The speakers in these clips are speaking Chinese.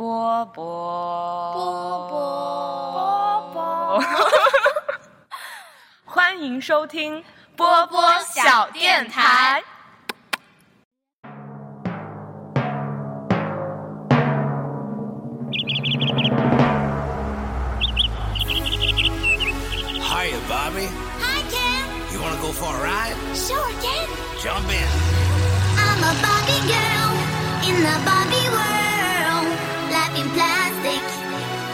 波波波波波波，欢迎收听波波小电台。Hiya, Bobby. Hi, Ken. You want to go for a ride? Sure, Ken. Jump in. I'm a Bobby girl in the Bobby world. Life in plastic,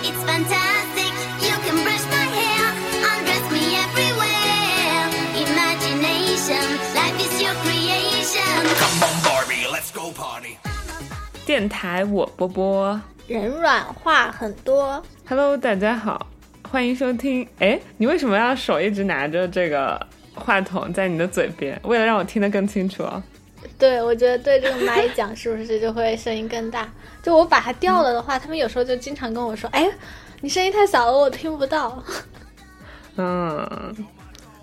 it's fantastic. You can brush my hair, undress me everywhere. Imagination, life is your creation. Come on, Barbie, let's go party. 电台我波波，人软话很多。Hello， 大家好。欢迎收听。哎，你为什么要手一直拿着这个话筒在你的嘴边？为了让我听得更清楚啊。对，我觉得对这个麦讲是不是就会声音更大？就我把它掉了的话，他们有时候就经常跟我说：“哎，你声音太小了，我听不到。”嗯，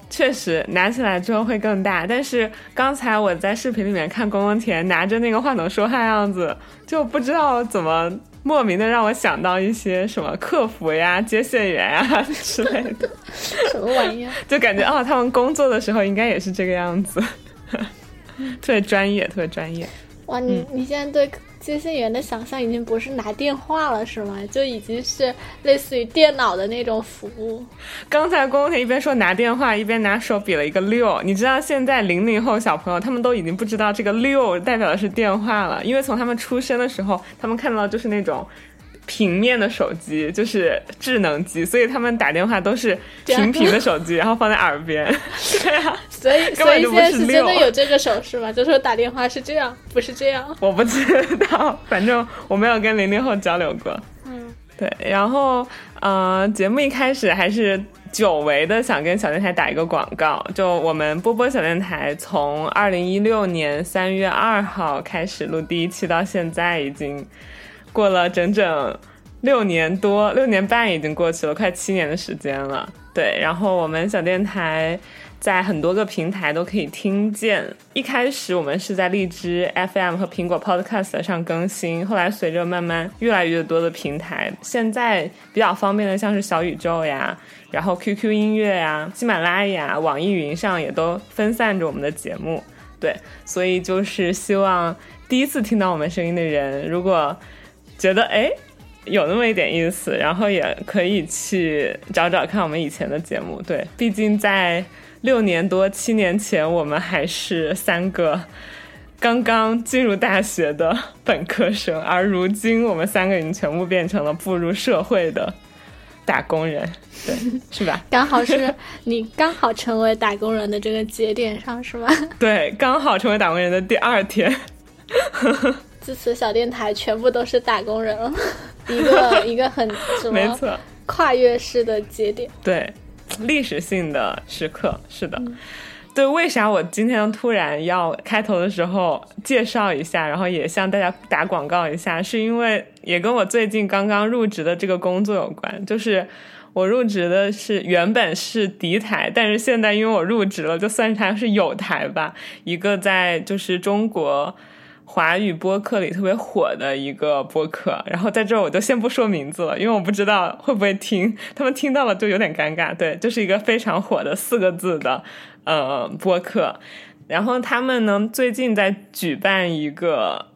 确实拿起来之后会更大。但是刚才我在视频里面看光光田拿着那个话筒说话样子，就不知道怎么。莫名的让我想到一些什么客服呀、接线员呀之类的，什么玩意儿？就感觉哦，他们工作的时候应该也是这个样子，特别专业，特别专业。哇，你现在对接线员的想象已经不是拿电话了，是吗？就已经是类似于电脑的那种服务。刚才光田一边说拿电话，一边拿手比了一个6。你知道现在00后小朋友他们都已经不知道这个6代表的是电话了，因为从他们出生的时候，他们看到就是那种平面的手机，就是智能机，所以他们打电话都是平的手机，然后放在耳边。对啊，所以现在是真的有这个手势吗？就说打电话是这样，不是这样，我不知道，反正我没有跟00后交流过。嗯，对，然后节目一开始还是久违的想跟小电台打一个广告，就我们波波小电台从2016年3月2号开始录第一期到现在已经。过了整整6年多6年半已经过去了，快7年的时间了。对，然后我们小电台在很多个平台都可以听见，一开始我们是在荔枝 FM 和苹果 Podcast 上更新，后来随着慢慢越来越多的平台，现在比较方便的像是小宇宙呀，然后 QQ 音乐呀、喜马拉雅、网易云上也都分散着我们的节目。对，所以就是希望第一次听到我们声音的人，如果觉得哎有那么一点意思，然后也可以去找找看我们以前的节目。对，毕竟在6年多7年前我们还是3个刚刚进入大学的本科生，而如今我们3个已经全部变成了步入社会的打工人。对，是吧？刚好是你刚好成为打工人的这个节点上，是吧？对，刚好成为打工人的第2天。自此小电台全部都是打工人了，一个很什么没错跨越式的节点。对，历史性的时刻。是的、对，为啥我今天突然要开头的时候介绍一下，然后也向大家打广告一下，是因为也跟我最近刚刚入职的这个工作有关。就是我入职的是原本是敌台，但是现在因为我入职了，就算它是友台吧，一个在就是中国华语播客里特别火的一个播客，然后在这儿我就先不说名字了，因为我不知道会不会听，他们听到了就有点尴尬。对，就是一个非常火的4个字的播客，然后他们呢最近在举办一个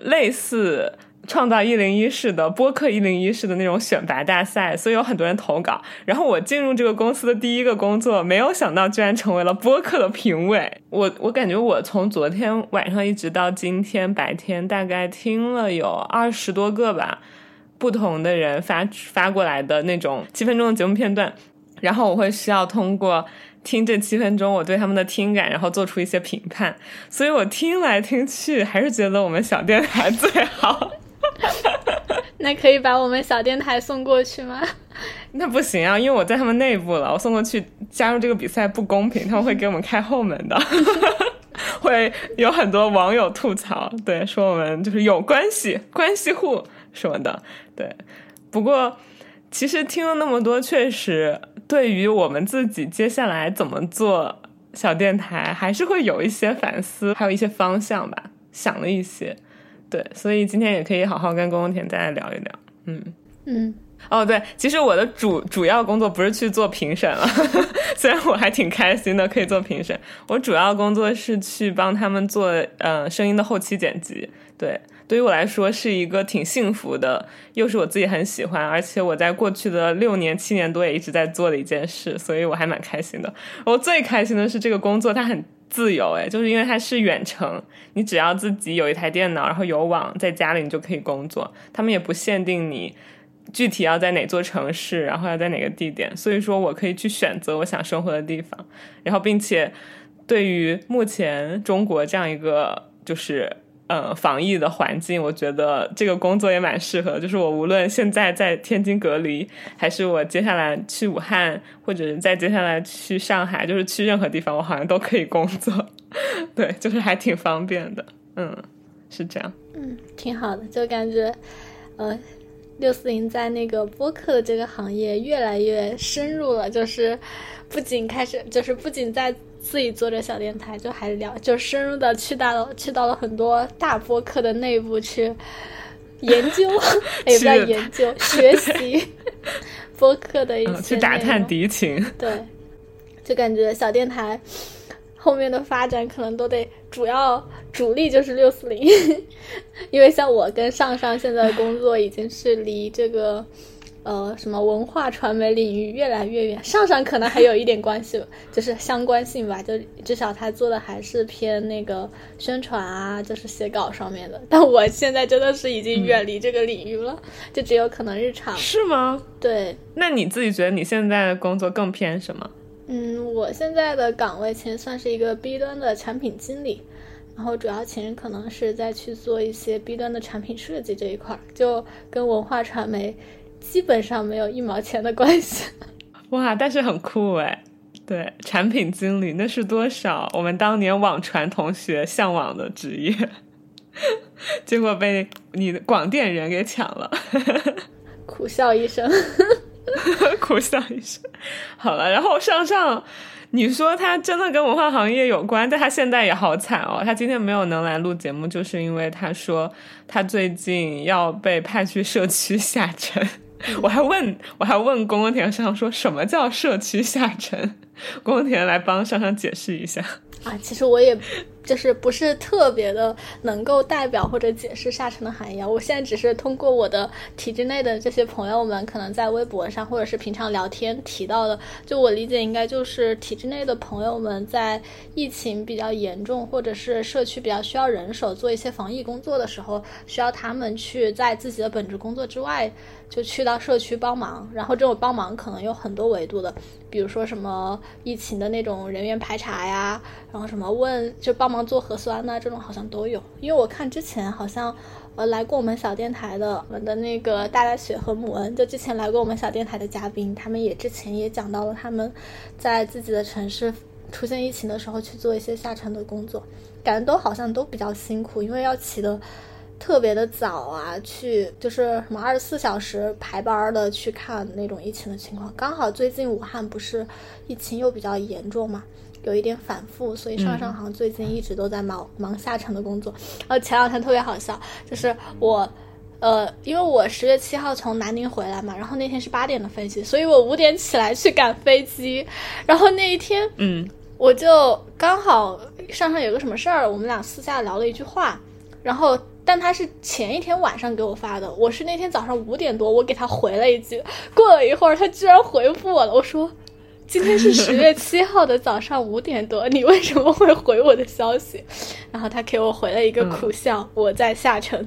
类似创造101式的播客101式的那种选拔大赛，所以有很多人投稿。然后我进入这个公司的第一个工作，没有想到居然成为了播客的评委。我感觉我从昨天晚上一直到今天白天，大概听了有20多个吧，不同的人发过来的那种7分钟的节目片段，然后我会需要通过听这7分钟我对他们的听感，然后做出一些评判。所以我听来听去还是觉得我们小电台最好。那可以把我们小电台送过去吗？那不行啊，因为我在他们内部了，我送过去加入这个比赛不公平，他们会给我们开后门的。会有很多网友吐槽，对，说我们就是有关系户什么的。对，不过其实听了那么多，确实对于我们自己接下来怎么做小电台还是会有一些反思，还有一些方向吧，想了一些。对，所以今天也可以好好跟宫田再聊一聊。嗯嗯，哦对，其实我的主要工作不是去做评审了虽然我还挺开心的可以做评审，我主要工作是去帮他们做声音的后期剪辑。对，对于我来说是一个挺幸福的，又是我自己很喜欢，而且我在过去的6年7年多也一直在做的一件事，所以我还蛮开心的。我最开心的是这个工作它很自由，就是因为它是远程，你只要自己有一台电脑然后有网，在家里你就可以工作，他们也不限定你具体要在哪座城市，然后要在哪个地点，所以说我可以去选择我想生活的地方。然后并且对于目前中国这样一个就是防疫的环境，我觉得这个工作也蛮适合，就是我无论现在在天津隔离，还是我接下来去武汉，或者是再接下来去上海，就是去任何地方我好像都可以工作对，就是还挺方便的。嗯，是这样。嗯，挺好的，就感觉640在那个播客的这个行业越来越深入了，就是不仅在自己做着小电台，就还聊，就深入的去到了很多大播客的内部去研究也不叫研究学习播客的一些去打探敌情。对，就感觉小电台后面的发展可能都得主力就是640因为像我跟上上现在的工作已经是离这个什么文化传媒领域越来越远，上上可能还有一点关系，就是相关性吧，就至少他做的还是偏那个宣传啊，就是写稿上面的。但我现在真的是已经远离这个领域了，就只有可能日常。是吗？对。那你自己觉得你现在的工作更偏什么？嗯，我现在的岗位其实算是一个 B 端的产品经理，然后主要其实可能是在去做一些 B 端的产品设计这一块，就跟文化传媒基本上没有1毛钱的关系。哇，但是很酷哎！对，产品经理那是多少我们当年网传同学向往的职业，结果被你的广电人给抢了，苦笑一声，苦笑一声。好了，然后上，你说他真的跟文化行业有关，但他现在也好惨哦。他今天没有能来录节目，就是因为他说他最近要被派去社区下沉。我还问宫田上说什么叫社区下沉，宫田来帮上上解释一下啊。其实我也就是不是特别的能够代表或者解释下沉的含义，我现在只是通过我的体制内的这些朋友们可能在微博上或者是平常聊天提到的，就我理解应该就是体制内的朋友们在疫情比较严重或者是社区比较需要人手做一些防疫工作的时候，需要他们去在自己的本职工作之外就去到社区帮忙，然后这种帮忙可能有很多维度的，比如说什么疫情的那种人员排查呀，然后什么就帮忙做核酸呐、啊，这种好像都有。因为我看之前好像来过我们小电台的我们的那个大雪和母恩，就之前来过我们小电台的嘉宾，他们也之前也讲到了他们在自己的城市出现疫情的时候去做一些下沉的工作，感觉都好像都比较辛苦，因为要起的特别的早啊，去就是什么24小时排班的去看那种疫情的情况。刚好最近武汉不是疫情又比较严重嘛，有一点反复，所以上上行最近一直都在忙下沉的工作。然后前两天特别好笑，就是我因为我10月7号从南宁回来嘛，然后那天是8点的飞机，所以我5点起来去赶飞机，然后那一天我就刚好上上有个什么事儿，我们俩私下聊了一句话，然后但他是前一天晚上给我发的，我是那天早上5点多我给他回了一句，过了一会儿他居然回复我了，我说今天是10月7号的早上5点多，你为什么会回我的消息？然后他给我回了一个苦笑，我在下沉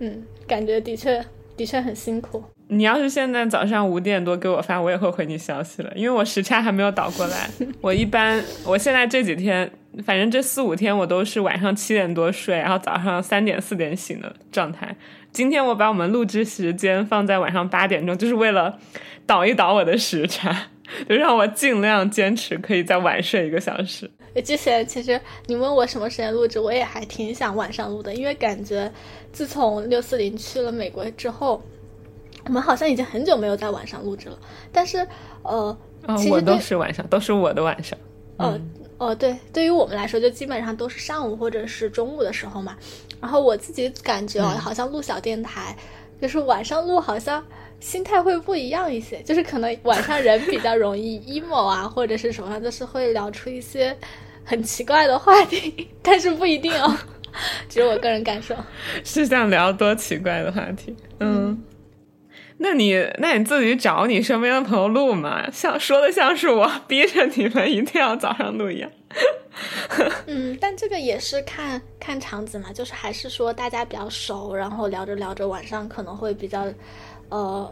嗯，感觉的确很辛苦。你要是现在早上5点多给我发，我也会回你消息了，因为我时差还没有倒过来我现在这几天反正这4-5天我都是晚上7点多睡，然后早上3点4点醒的状态。今天我把我们录制时间放在晚上8点钟，就是为了倒一倒我的时差，就让我尽量坚持可以再晚睡1个小时。之前其实你问我什么时间录制，我也还挺想晚上录的，因为感觉自从640去了美国之后，我们好像已经很久没有在晚上录制了。但是其实我都是晚上，都是我的晚上。对，对于我们来说就基本上都是上午或者是中午的时候嘛。然后我自己感觉好像录小电台，就是晚上录好像心态会不一样一些，就是可能晚上人比较容易emo 啊或者是什么，就是会聊出一些很奇怪的话题，但是不一定哦，只是我个人感受。是想聊多奇怪的话题？嗯，那你自己找你身边的朋友录嘛，像说的像是我逼着你们一定要早上录一样。嗯，但这个也是看看场子嘛，就是还是说大家比较熟，然后聊着聊着晚上可能会比较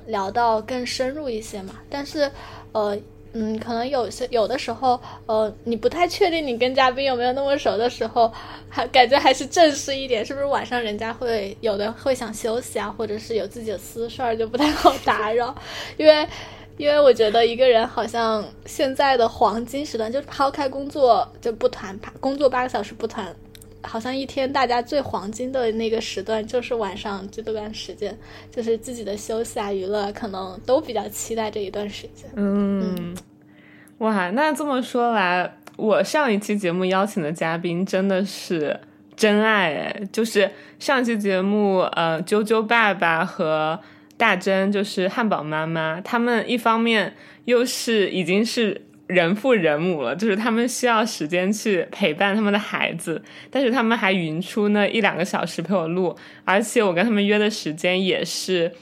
聊到更深入一些嘛。但是可能有的时候你不太确定你跟嘉宾有没有那么熟的时候，还感觉还是正式一点，是不是晚上人家会有的会想休息啊，或者是有自己的私事儿，就不太好打扰。因为我觉得一个人好像现在的黄金时段，就是抛开工作就不谈，工作8个小时不谈，好像一天大家最黄金的那个时段就是晚上这段时间，就是自己的休息啊娱乐可能都比较期待这一段时间。 哇，那这么说来我上一期节目邀请的嘉宾真的是真爱诶，就是上期节目啾啾爸爸和大珍就是汉堡妈妈，他们一方面又是已经是人父人母了，就是他们需要时间去陪伴他们的孩子，但是他们还匀出那1-2个小时陪我录，而且我跟他们约的时间也是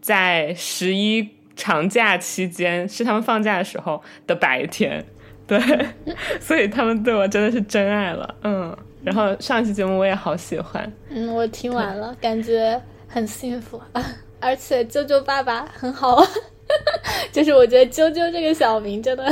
在11长假期间，是他们放假的时候的白天，对，所以他们对我真的是真爱了。嗯，然后上期节目我也好喜欢。嗯，我听完了感觉很幸福啊，而且啾啾爸爸很好啊。就是我觉得啾啾这个小名真的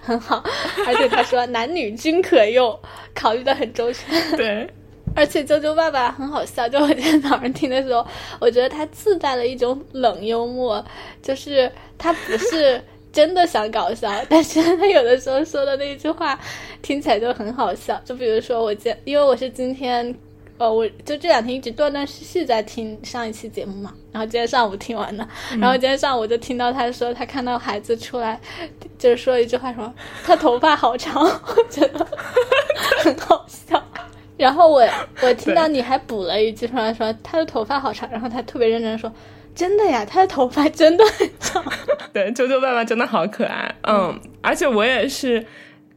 很好，而且他说男女均可用，考虑的很周全。对，而且啾啾爸爸很好笑，就我今天早上听的时候，我觉得他自带了一种冷幽默，就是他不是真的想搞笑，但是他有的时候说的那句话听起来就很好笑。就比如说因为我是今天我就这两天一直断断续续在听上一期节目嘛，然后今天上午听完了，然后今天上午就听到他说他看到孩子出来就是说一句话什么他头发好长，我觉得很好笑。然后我听到你还补了一句出来说他的头发好长，然后他特别认真说真的呀，他的头发真的很长。对，啾啾爸爸真的好可爱。 而且我也是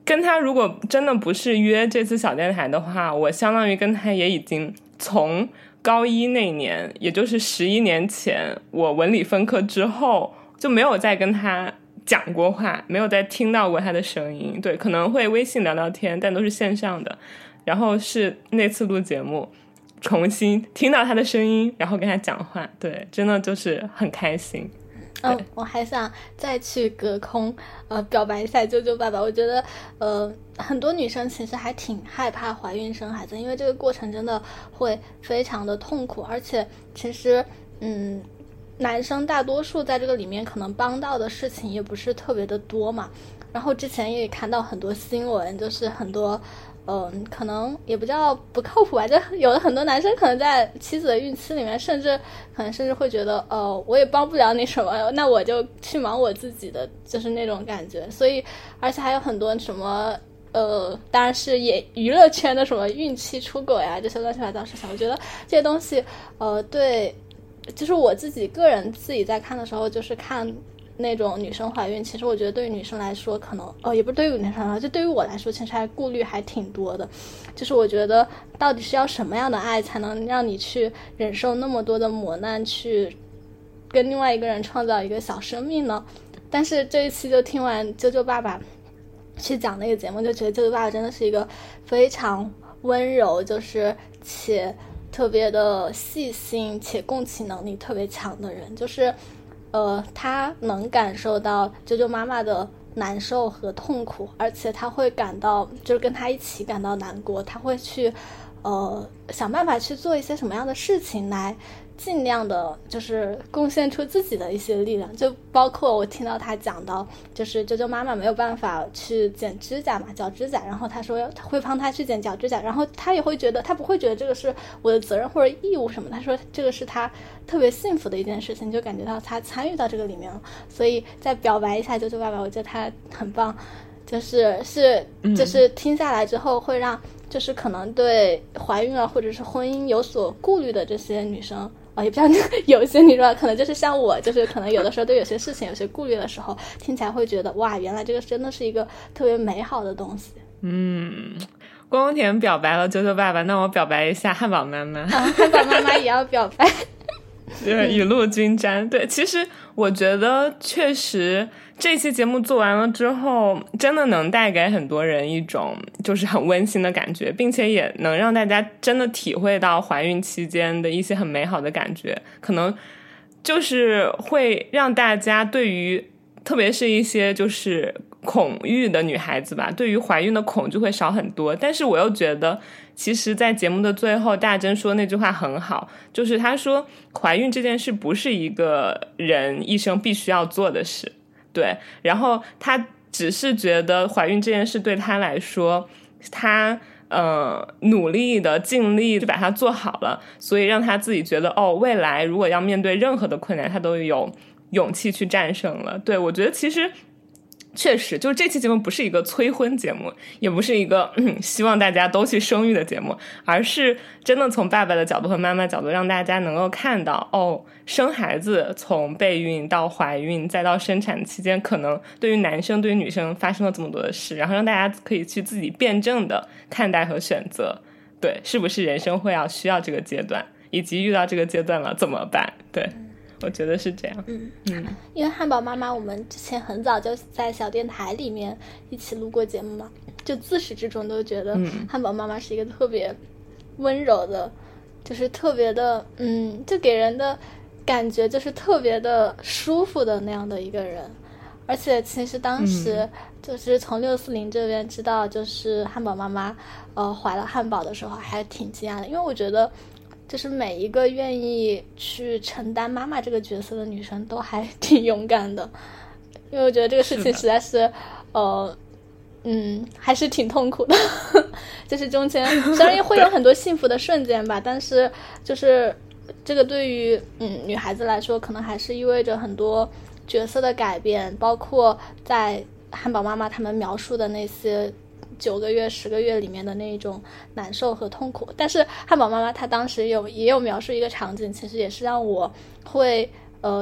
跟他，如果真的不是约这次小电台的话，我相当于跟他也已经从高一那年，也就是11年前我文理分科之后就没有再跟他讲过话，没有再听到过他的声音。对，可能会微信聊聊天，但都是线上的。然后是那次录节目重新听到他的声音，然后跟他讲话。对，真的就是很开心。我还想再去隔空表白一下啾啾爸爸。我觉得很多女生其实还挺害怕怀孕生孩子，因为这个过程真的会非常的痛苦，而且其实男生大多数在这个里面可能帮到的事情也不是特别的多嘛。然后之前也看到很多新闻，就是很多可能也比较不靠谱吧，就有的很多男生可能在妻子的孕期里面，甚至会觉得我也帮不了你什么，那我就去忙我自己的，就是那种感觉。所以而且还有很多什么当然是也娱乐圈的什么孕期出轨啊，这些乱七八糟事情。我觉得这些东西对，就是我自己在看的时候，就是看那种女生怀孕，其实我觉得对于女生来说可能也不是对于女生来说，就对于我来说其实还顾虑还挺多的。就是我觉得到底是要什么样的爱才能让你去忍受那么多的磨难，去跟另外一个人创造一个小生命呢？但是这一期就听完啾啾爸爸去讲那个节目，就觉得啾啾爸爸真的是一个非常温柔，就是且特别的细心，且共情能力特别强的人。就是他能感受到啾啾妈妈的难受和痛苦，而且他会感到，就是跟他一起感到难过，他会去想办法去做一些什么样的事情来尽量的就是贡献出自己的一些力量。就包括我听到他讲到，就是啾啾妈妈没有办法去剪指甲嘛，脚指甲，然后他说他会帮他去剪脚指甲，然后他也会觉得，他不会觉得这个是我的责任或者义务什么，他说这个是他特别幸福的一件事情，就感觉到他参与到这个里面了。所以再表白一下啾啾爸爸，我觉得他很棒。就是听下来之后会让就是可能对怀孕啊或者是婚姻有所顾虑的这些女生啊，也不像有些女生可能就是像我，就是可能有的时候对有些事情有些顾虑的时候，听起来会觉得哇，原来这个真的是一个特别美好的东西。嗯，光田表白了啾啾爸爸，那我表白一下汉堡妈妈。汉堡妈妈也要表白。对，雨露均沾。对，其实我觉得确实这期节目做完了之后，真的能带给很多人一种就是很温馨的感觉，并且也能让大家真的体会到怀孕期间的一些很美好的感觉，可能就是会让大家对于特别是一些就是恐育的女孩子吧，对于怀孕的恐惧会少很多。但是我又觉得其实在节目的最后大珍说那句话很好，就是她说怀孕这件事不是一个人一生必须要做的事。对，然后她只是觉得怀孕这件事对她来说，她努力的尽力就把它做好了，所以让她自己觉得哦，未来如果要面对任何的困难她都有勇气去战胜了。对，我觉得其实确实就是这期节目不是一个催婚节目，也不是一个希望大家都去生育的节目，而是真的从爸爸的角度和妈妈角度让大家能够看到哦，生孩子从备孕到怀孕再到生产期间可能对于男生对于女生发生了这么多的事，然后让大家可以去自己辩证的看待和选择，对，是不是人生会要需要这个阶段，以及遇到这个阶段了怎么办。对，我觉得是这样。因为汉堡妈妈我们之前很早就在小电台里面一起录过节目嘛，就自始至终都觉得汉堡妈妈是一个特别温柔的，就是特别的就给人的感觉就是特别的舒服的那样的一个人。而且其实当时就是从640这边知道就是汉堡妈妈怀了汉堡的时候还挺惊讶的，因为我觉得就是每一个愿意去承担妈妈这个角色的女生都还挺勇敢的，因为我觉得这个事情实在是还是挺痛苦的就是中间虽然会有很多幸福的瞬间吧但是就是这个对于女孩子来说可能还是意味着很多角色的改变，包括在汉堡妈妈他们描述的那些9个月10个月里面的那一种难受和痛苦。但是汉堡妈妈她当时也有描述一个场景，其实也是让我会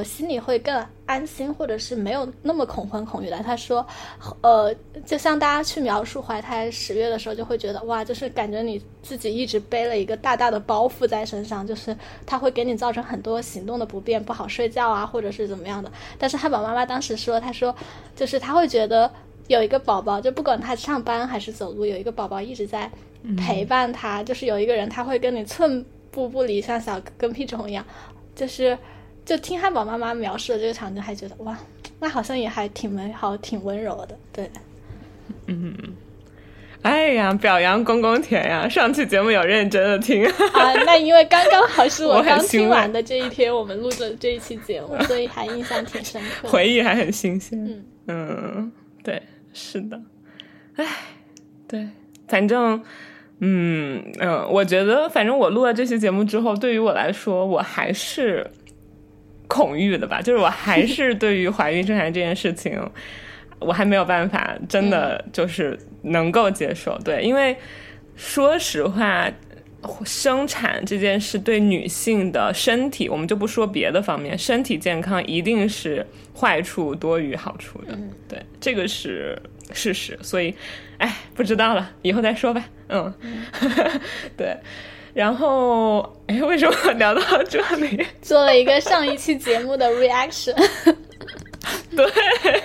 心里会更安心，或者是没有那么恐婚恐育的。她说就像大家去描述怀胎10月的时候就会觉得哇，就是感觉你自己一直背了一个大大的包袱在身上，就是它会给你造成很多行动的不便，不好睡觉啊或者是怎么样的。但是汉堡妈妈当时说，她说就是她会觉得有一个宝宝，就不管他上班还是走路，有一个宝宝一直在陪伴他，就是有一个人他会跟你寸步不离，像小跟屁虫一样。就听汉堡妈妈描述的这个场景还觉得哇，那好像也还挺美好挺温柔的。对，哎呀，表扬光田呀，上期节目有认真的听啊。那因为刚刚好是我刚听完的这一天我们录的这一期节目所以还印象挺深刻，回忆还很新鲜。对，是的。哎，对，反正我觉得反正我录了这期节目之后，对于我来说我还是恐育的吧，就是我还是对于怀孕生产这件事情我还没有办法真的就是能够接受。对，因为说实话生产这件事对女性的身体，我们就不说别的方面，身体健康一定是坏处多于好处的。对，这个是事实，所以哎，不知道了，以后再说吧。对，然后哎，为什么聊到这里，做了一个上一期节目的 reaction 对，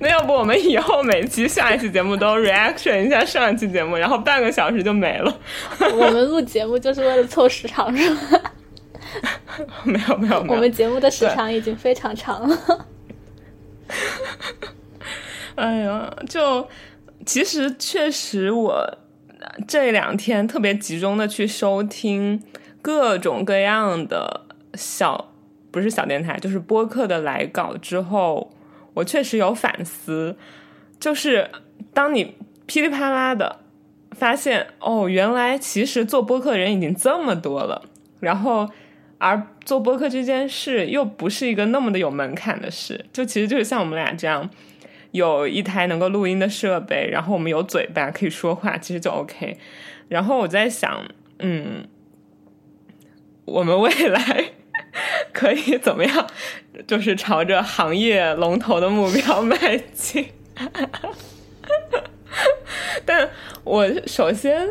那要不我们以后每期下一期节目都 reaction 一下上一期节目，然后半个小时就没了我们录节目就是为了凑时长是吗？没有，我们节目的时长已经非常长了哎呀，就其实确实我这2天特别集中的去收听各种各样的不是小电台就是播客的来稿之后，我确实有反思，就是当你噼里啪啦的发现哦，原来其实做播客的人已经这么多了，然后而做播客这件事又不是一个那么的有门槛的事，就其实就是像我们俩这样有一台能够录音的设备，然后我们有嘴巴可以说话，其实就 OK。 然后我在想我们未来可以怎么样，就是朝着行业龙头的目标迈进。但我首先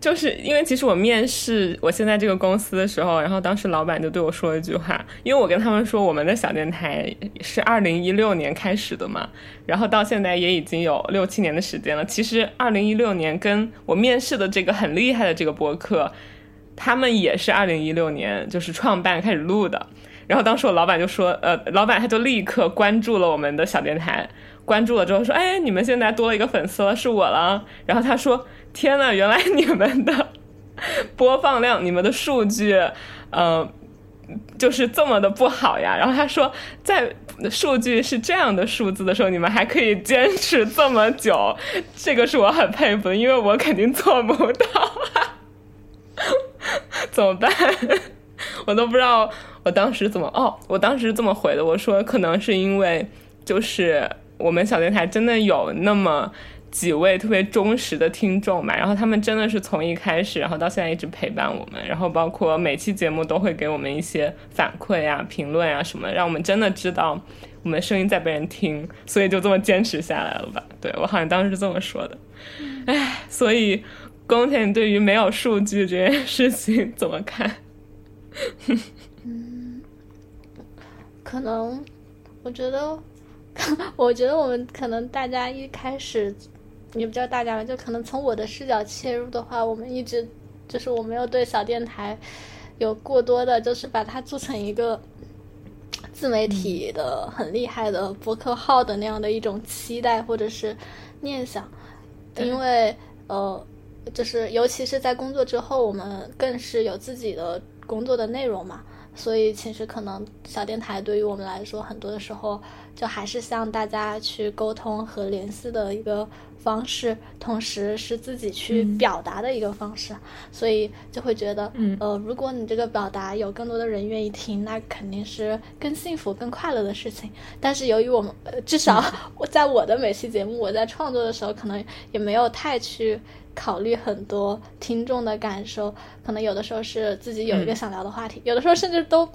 就是因为其实我面试我现在这个公司的时候，然后当时老板就对我说一句话，因为我跟他们说我们的小电台是2016年开始的嘛，然后到现在也已经有6-7年的时间了。其实2016年跟我面试的这个很厉害的这个播客，他们也是2016年就是创办开始录的。然后当时我老板就说老板他就立刻关注了我们的小电台，关注了之后说，哎，你们现在多了一个粉丝了，是我了。然后他说，天哪，原来你们的播放量，你们的数据就是这么的不好呀。然后他说，在数据是这样的数字的时候，你们还可以坚持这么久，这个是我很佩服的，因为我肯定做不到啊。怎么办？我都不知道我当时怎么我当时这么回的，我说可能是因为就是我们小电台真的有那么几位特别忠实的听众嘛，然后他们真的是从一开始然后到现在一直陪伴我们，然后包括每期节目都会给我们一些反馈啊评论啊什么，让我们真的知道我们声音在被人听，所以就这么坚持下来了吧。对，我好像当时是这么说的。哎，所以宫田对于没有数据这件事情怎么看？可能我觉得我们可能大家一开始也不叫大家了，就可能从我的视角切入的话，我们一直就是我没有对小电台有过多的就是把它做成一个自媒体的很厉害的博客号的那样的一种期待或者是念想。因为就是尤其是在工作之后，我们更是有自己的工作的内容嘛，所以其实可能小电台对于我们来说，很多的时候就还是向大家去沟通和联系的一个方式，同时是自己去表达的一个方式。所以就会觉得如果你这个表达有更多的人愿意听，那肯定是更幸福更快乐的事情。但是由于我们至少我在我的每期节目，我在创作的时候可能也没有太去考虑很多听众的感受，可能有的时候是自己有一个想聊的话题，有的时候甚至都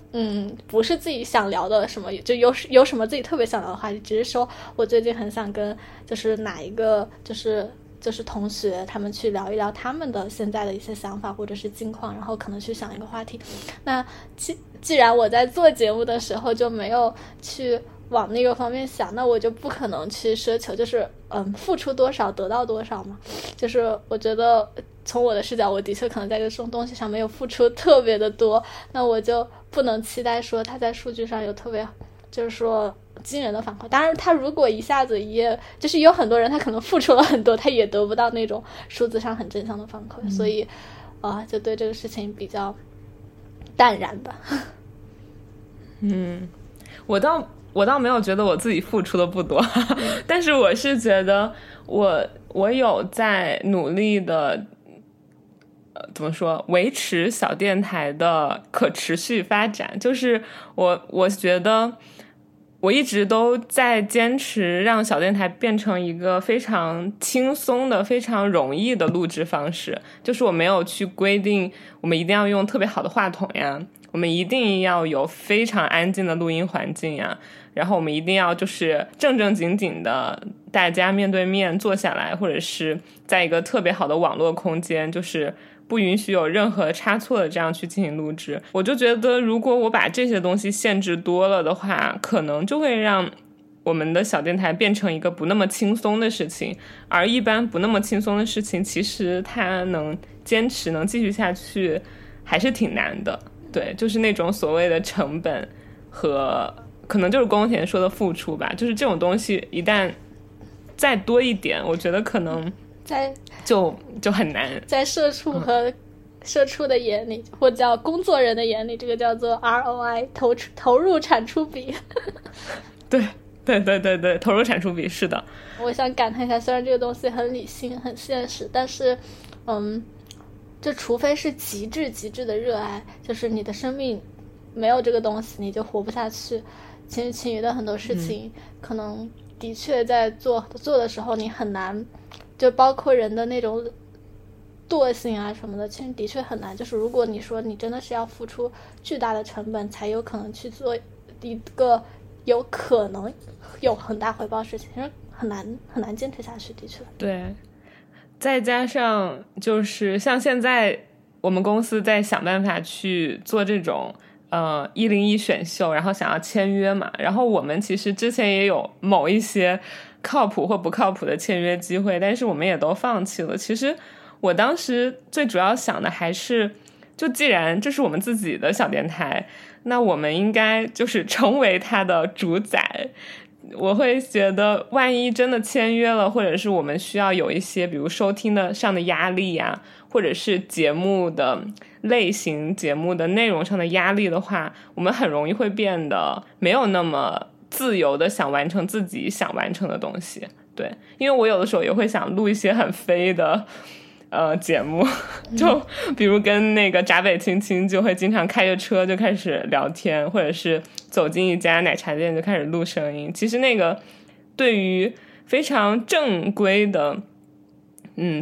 不是自己想聊的什么，就有什么自己特别想聊的话题，只是说我最近很想跟就是哪一个就是同学他们去聊一聊他们的现在的一些想法或者是近况，然后可能去想一个话题。那既然我在做节目的时候就没有去往那个方面想，那我就不可能去奢求就是付出多少得到多少嘛。就是我觉得从我的视角，我的确可能在这种东西上没有付出特别的多，那我就不能期待说它在数据上有特别就是说惊人的反馈。当然他如果一下子也就是有很多人他可能付出了很多，他也得不到那种数字上很正向的反馈，所以就对这个事情比较淡然吧。我倒没有觉得我自己付出的不多，但是我是觉得我有在努力的怎么说，维持小电台的可持续发展。就是我觉得我一直都在坚持让小电台变成一个非常轻松的非常容易的录制方式，就是我没有去规定我们一定要用特别好的话筒呀，我们一定要有非常安静的录音环境呀，然后我们一定要就是正经的大家面对面坐下来，或者是在一个特别好的网络空间，就是不允许有任何差错的这样去进行录制。我就觉得如果我把这些东西限制多了的话，可能就会让我们的小电台变成一个不那么轻松的事情，而一般不那么轻松的事情其实它能坚持能继续下去还是挺难的。对，就是那种所谓的成本和可能就是宫田说的付出吧，就是这种东西一旦再多一点，我觉得可能就很难在社畜的眼里，或叫工作人的眼里，这个叫做 ROI 投入产出比。对，投入产出比，是的。我想感叹一下，虽然这个东西很理性很现实，但是就除非是极致的热爱，就是你的生命没有这个东西你就活不下去。其实其余的很多事情可能的确在做的时候你很难，就包括人的那种惰性啊什么的，其实的确很难，就是如果你说你真的是要付出巨大的成本才有可能去做一个有可能有很大回报的事情，其实很难坚持下去，的确。对，再加上就是像现在我们公司在想办法去做这种101选秀，然后想要签约嘛，然后我们其实之前也有某一些靠谱或不靠谱的签约机会，但是我们也都放弃了。其实我当时最主要想的还是，就既然这是我们自己的小电台，那我们应该就是成为它的主宰。我会觉得万一真的签约了，或者是我们需要有一些比如收听的上的压力呀，或者是节目的类型、节目的内容上的压力的话，我们很容易会变得没有那么自由的想完成自己想完成的东西。对，因为我有的时候也会想录一些很飞的节目，就比如跟那个闸北青青就会经常开着车就开始聊天，或者是走进一家奶茶店就开始录声音。其实那个对于非常正规的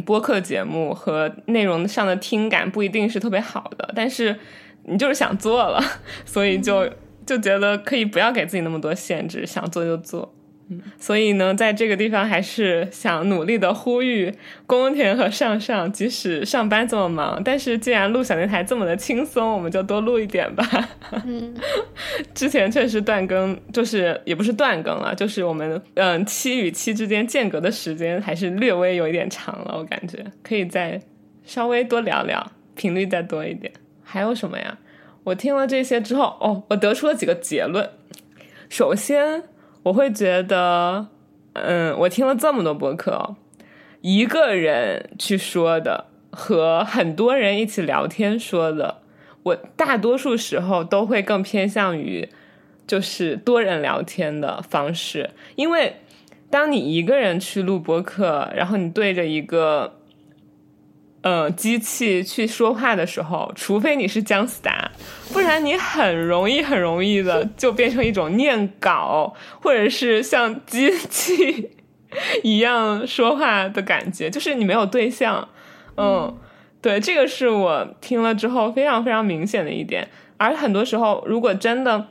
播客节目和内容上的听感不一定是特别好的，但是你就是想做了，所以就觉得可以不要给自己那么多限制，想做就做。所以呢，在这个地方还是想努力的呼吁宫田和上上，即使上班这么忙，但是既然录小电台这么的轻松，我们就多录一点吧。之前确实断更，就是也不是断更了，就是我们期与期之间间隔的时间还是略微有一点长了，我感觉可以再稍微多聊聊，频率再多一点。还有什么呀？我听了这些之后，我得出了几个结论。首先我会觉得我听了这么多播客一个人去说的和很多人一起聊天说的，我大多数时候都会更偏向于就是多人聊天的方式。因为当你一个人去录播客，然后你对着一个机器去说话的时候，除非你是姜思达，不然你很容易的就变成一种念稿或者是像机器一样说话的感觉，就是你没有对象。对，这个是我听了之后非常非常明显的一点。而很多时候如果真的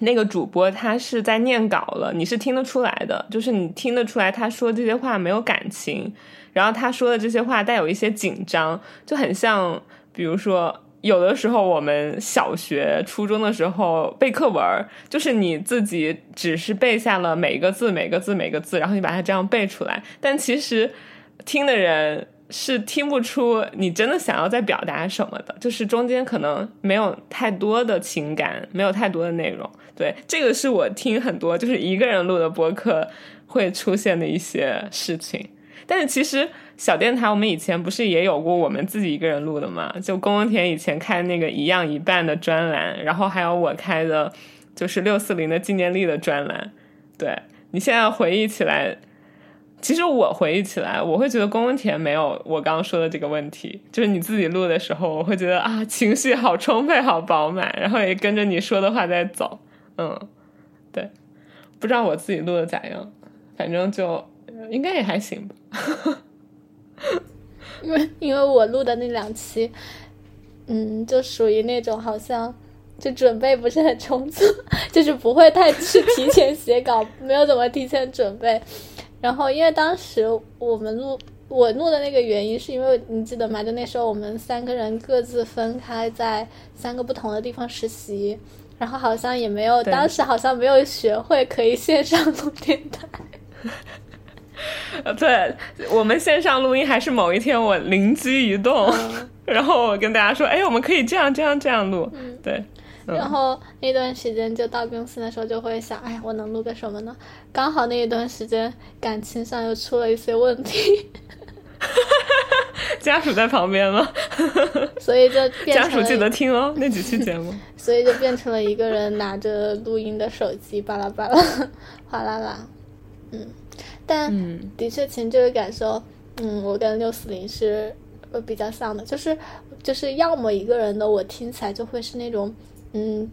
那个主播他是在念稿了，你是听得出来的，就是你听得出来他说这些话没有感情，然后他说的这些话带有一些紧张，就很像比如说有的时候我们小学初中的时候背课文，就是你自己只是背下了每个字，然后你把它这样背出来，但其实听的人是听不出你真的想要在表达什么的，就是中间可能没有太多的情感，没有太多的内容。对，这个是我听很多就是一个人录的播客会出现的一些事情。但是其实小电台我们以前不是也有过我们自己一个人录的吗？就宫田以前开那个一样一半的专栏，然后还有我开的就是640的纪念历的专栏。对，你现在回忆起来，其实我回忆起来我会觉得宫田没有我刚刚说的这个问题，就是你自己录的时候我会觉得啊，情绪好充沛好饱满，然后也跟着你说的话在走。对，不知道我自己录的咋样，反正就应该也还行吧。因为我录的那两期就属于那种好像就准备不是很充足，就是不会太去提前写稿没有怎么提前准备。然后因为当时我录的那个原因是因为你记得吗，就那时候我们三个人各自分开在3个不同的地方实习，然后好像也没有，当时好像没有学会可以线上录电台。对，我们线上录音还是某一天我灵机一动，然后我跟大家说我们可以这样录。对，然后那段时间就到公司的时候就会想我能录个什么呢，刚好那一段时间感情上又出了一些问题。家属在旁边了。所以就变成家属记得听那几期节目。所以就变成了一个人拿着录音的手机巴拉巴拉哗啦啦。但的确其实这个感受我跟640是比较像的，就是要么一个人的我听起来就会是那种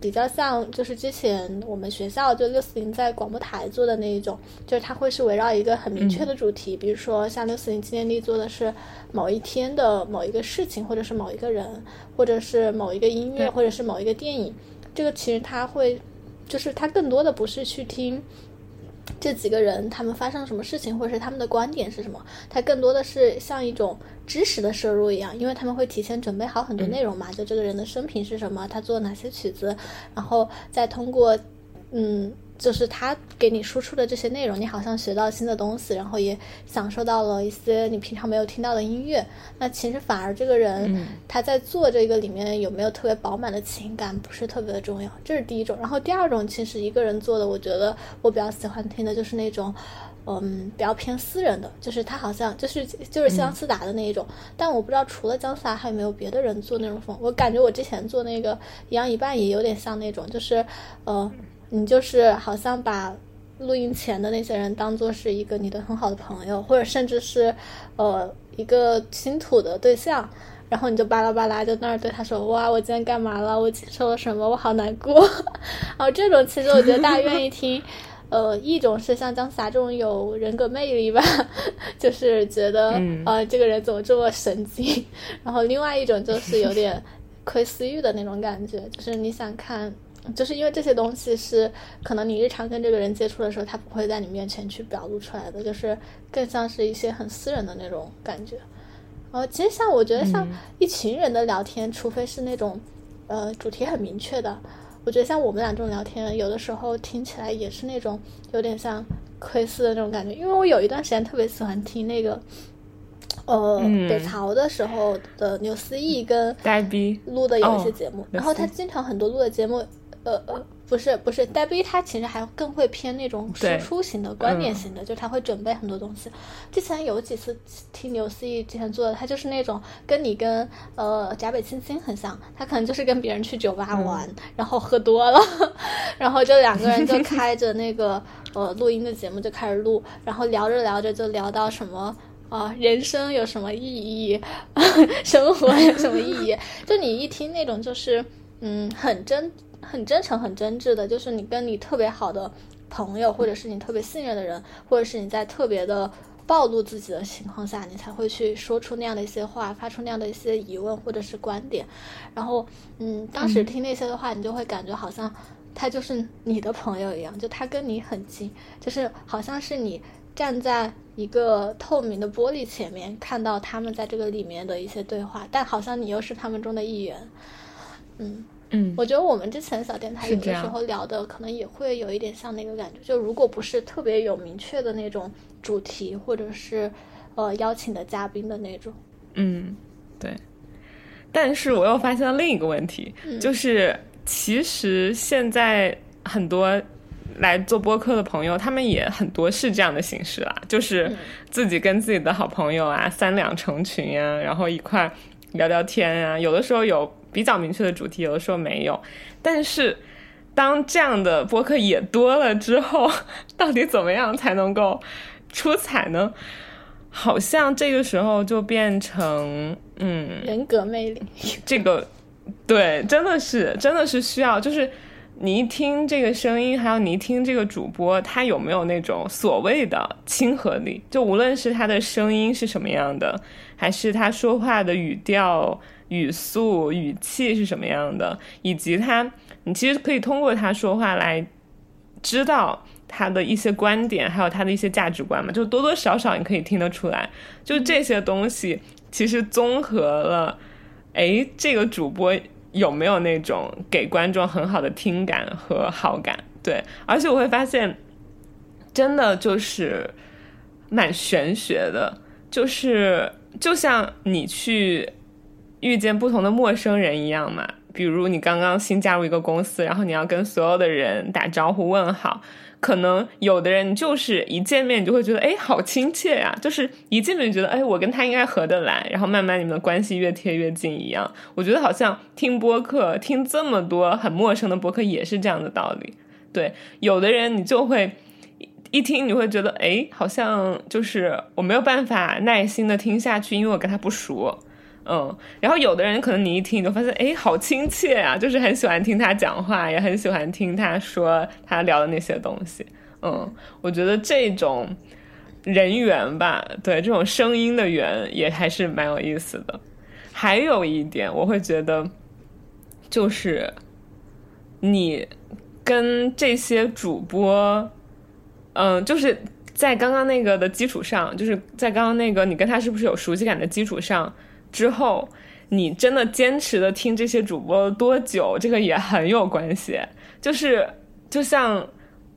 比较像就是之前我们学校就640在广播台做的那一种，就是它会是围绕一个很明确的主题，比如说像640纪念日做的是某一天的某一个事情，或者是某一个人，或者是某一个音乐，或者是某一个电影。这个其实它会就是它更多的不是去听这几个人他们发生什么事情，或者是他们的观点是什么，它更多的是像一种知识的摄入一样，因为他们会提前准备好很多内容嘛，就这个人的生平是什么，他做哪些曲子，然后再通过就是他给你输出的这些内容，你好像学到新的东西，然后也享受到了一些你平常没有听到的音乐。那其实反而这个人他在做这个里面有没有特别饱满的情感不是特别的重要，这是第一种。然后第二种其实一个人做的，我觉得我比较喜欢听的就是那种比较偏私人的，就是他好像就是姜思达的那一种，但我不知道除了姜思达还有没有别的人做那种风。我感觉我之前做那个一样一半也有点像那种，就是你就是好像把录音前的那些人当作是一个你的很好的朋友，或者甚至是一个倾吐的对象，然后你就巴拉巴拉就那儿对他说，哇我今天干嘛了，我接受了什么，我好难过。然后这种其实我觉得大家愿意听。一种是像姜思达这种有人格魅力吧，就是觉得这个人怎么这么神经。然后另外一种就是有点窥私欲的那种感觉，就是你想看，就是因为这些东西是可能你日常跟这个人接触的时候他不会在你面前去表露出来的，就是更像是一些很私人的那种感觉。其实像我觉得像一群人的聊天，除非是那种主题很明确的，我觉得像我们俩这种聊天有的时候听起来也是那种有点像窥私的那种感觉。因为我有一段时间特别喜欢听那个北朝的时候的牛思义跟呆逼录的有一些节目，然后他经常很多录的节目不是戴逼，他其实还更会偏那种输出型的观点型的，就他会准备很多东西。之前有几次听刘思义之前做的，他就是那种跟你跟贾北青青很像，他可能就是跟别人去酒吧玩，然后喝多了，然后就两个人就开着那个录音的节目就开始录，然后聊着聊着就聊到什么人生有什么意义，生活有什么意义，就你一听那种就是很真诚很真挚的，就是你跟你特别好的朋友，或者是你特别信任的人，或者是你在特别的暴露自己的情况下，你才会去说出那样的一些话，发出那样的一些疑问或者是观点。然后当时听那些的话，你就会感觉好像他就是你的朋友一样，就他跟你很近，就是好像是你站在一个透明的玻璃前面看到他们在这个里面的一些对话，但好像你又是他们中的一员。我觉得我们之前小电台有的时候聊的可能也会有一点像那个感觉，就如果不是特别有明确的那种主题，或者是邀请的嘉宾的那种。对。但是我又发现了另一个问题，就是其实现在很多来做播客的朋友，他们也很多是这样的形式啦，就是自己跟自己的好朋友啊三两成群啊，然后一块聊聊天啊，有的时候有比较明确的主题，有的时候没有。但是当这样的播客也多了之后，到底怎么样才能够出彩呢？好像这个时候就变成人格魅力，这个对，真的是需要，就是你一听这个声音，还有你一听这个主播他有没有那种所谓的亲和力，就无论是他的声音是什么样的，还是他说话的语调语速语气是什么样的，以及你其实可以通过他说话来知道他的一些观点，还有他的一些价值观嘛，就多多少少你可以听得出来。就这些东西其实综合了这个主播有没有那种给观众很好的听感和好感。对，而且我会发现真的就是蛮玄学的，就是就像你去遇见不同的陌生人一样嘛，比如你刚刚新加入一个公司，然后你要跟所有的人打招呼问好，可能有的人就是一见面你就会觉得好亲切啊，就是一见面就觉得我跟他应该合得来，然后慢慢你们的关系越贴越近一样。我觉得好像听播客听这么多很陌生的播客也是这样的道理。对，有的人你就会一听你会觉得好像就是我没有办法耐心的听下去，因为我跟他不熟。嗯，然后有的人可能你一听你就发现，哎，好亲切啊，就是很喜欢听他讲话，也很喜欢听他说他聊的那些东西。嗯，我觉得这种人缘吧，对，这种声音的缘也还是蛮有意思的。还有一点我会觉得，就是你跟这些主播，就是在刚刚那个的基础上，就是在刚刚那个你跟他是不是有熟悉感的基础上之后，你真的坚持的听这些主播多久，这个也很有关系。就是就像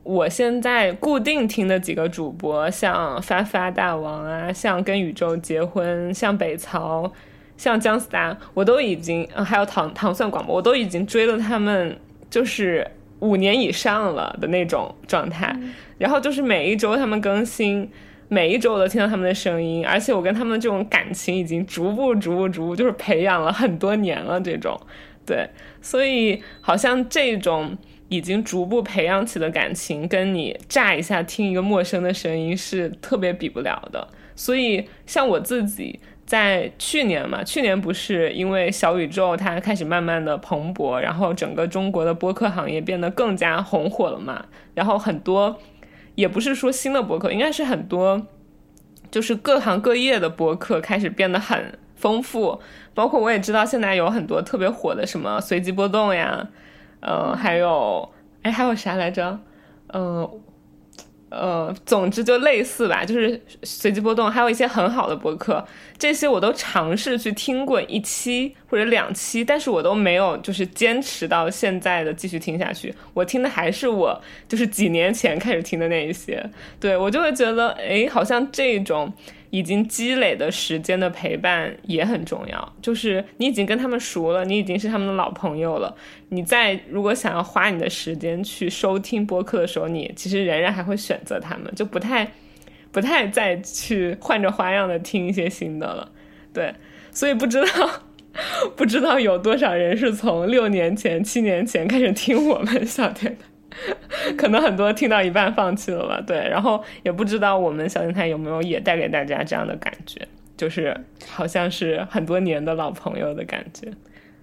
我现在固定听的几个主播，像发发大王啊，像跟宇宙结婚，像北曹，像姜思达，我都已经还有糖蒜广播，我都已经追了他们就是5年以上了的那种状态。然后就是每一周他们更新，每一周我都听到他们的声音，而且我跟他们这种感情已经逐步就是培养了很多年了这种。对，所以好像这种已经逐步培养起的感情，跟你乍一下听一个陌生的声音是特别比不了的。所以像我自己在去年不是因为小宇宙它开始慢慢的蓬勃，然后整个中国的播客行业变得更加红火了嘛，然后很多也不是说新的播客，应该是很多就是各行各业的播客开始变得很丰富，包括我也知道现在有很多特别火的什么随机波动呀，还有啥来着，总之就类似吧，就是随机波动，还有一些很好的播客，这些我都尝试去听过1期或者2期，但是我都没有就是坚持到现在的继续听下去。我听的还是我就是几年前开始听的那一些。对，我就会觉得，哎，好像这种已经积累的时间的陪伴也很重要，就是你已经跟他们熟了，你已经是他们的老朋友了，你在如果想要花你的时间去收听播客的时候，你其实仍然还会选择他们，就不太再去换着花样的听一些新的了。对，所以不知道有多少人是从6年前7年前开始听我们小电台，可能很多听到一半放弃了吧。对，然后也不知道我们小电台有没有也带给大家这样的感觉，就是好像是很多年的老朋友的感觉。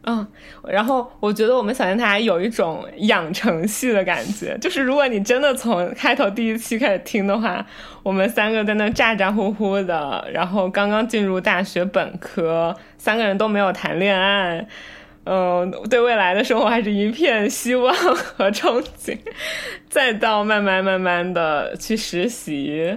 嗯，然后我觉得我们小电台有一种养成系的感觉，就是如果你真的从开头第1期开始听的话，我们3个在那咋咋呼呼的，然后刚刚进入大学本科，3个人都没有谈恋爱，对未来的生活还是一片希望和憧憬，再到慢慢的去实习，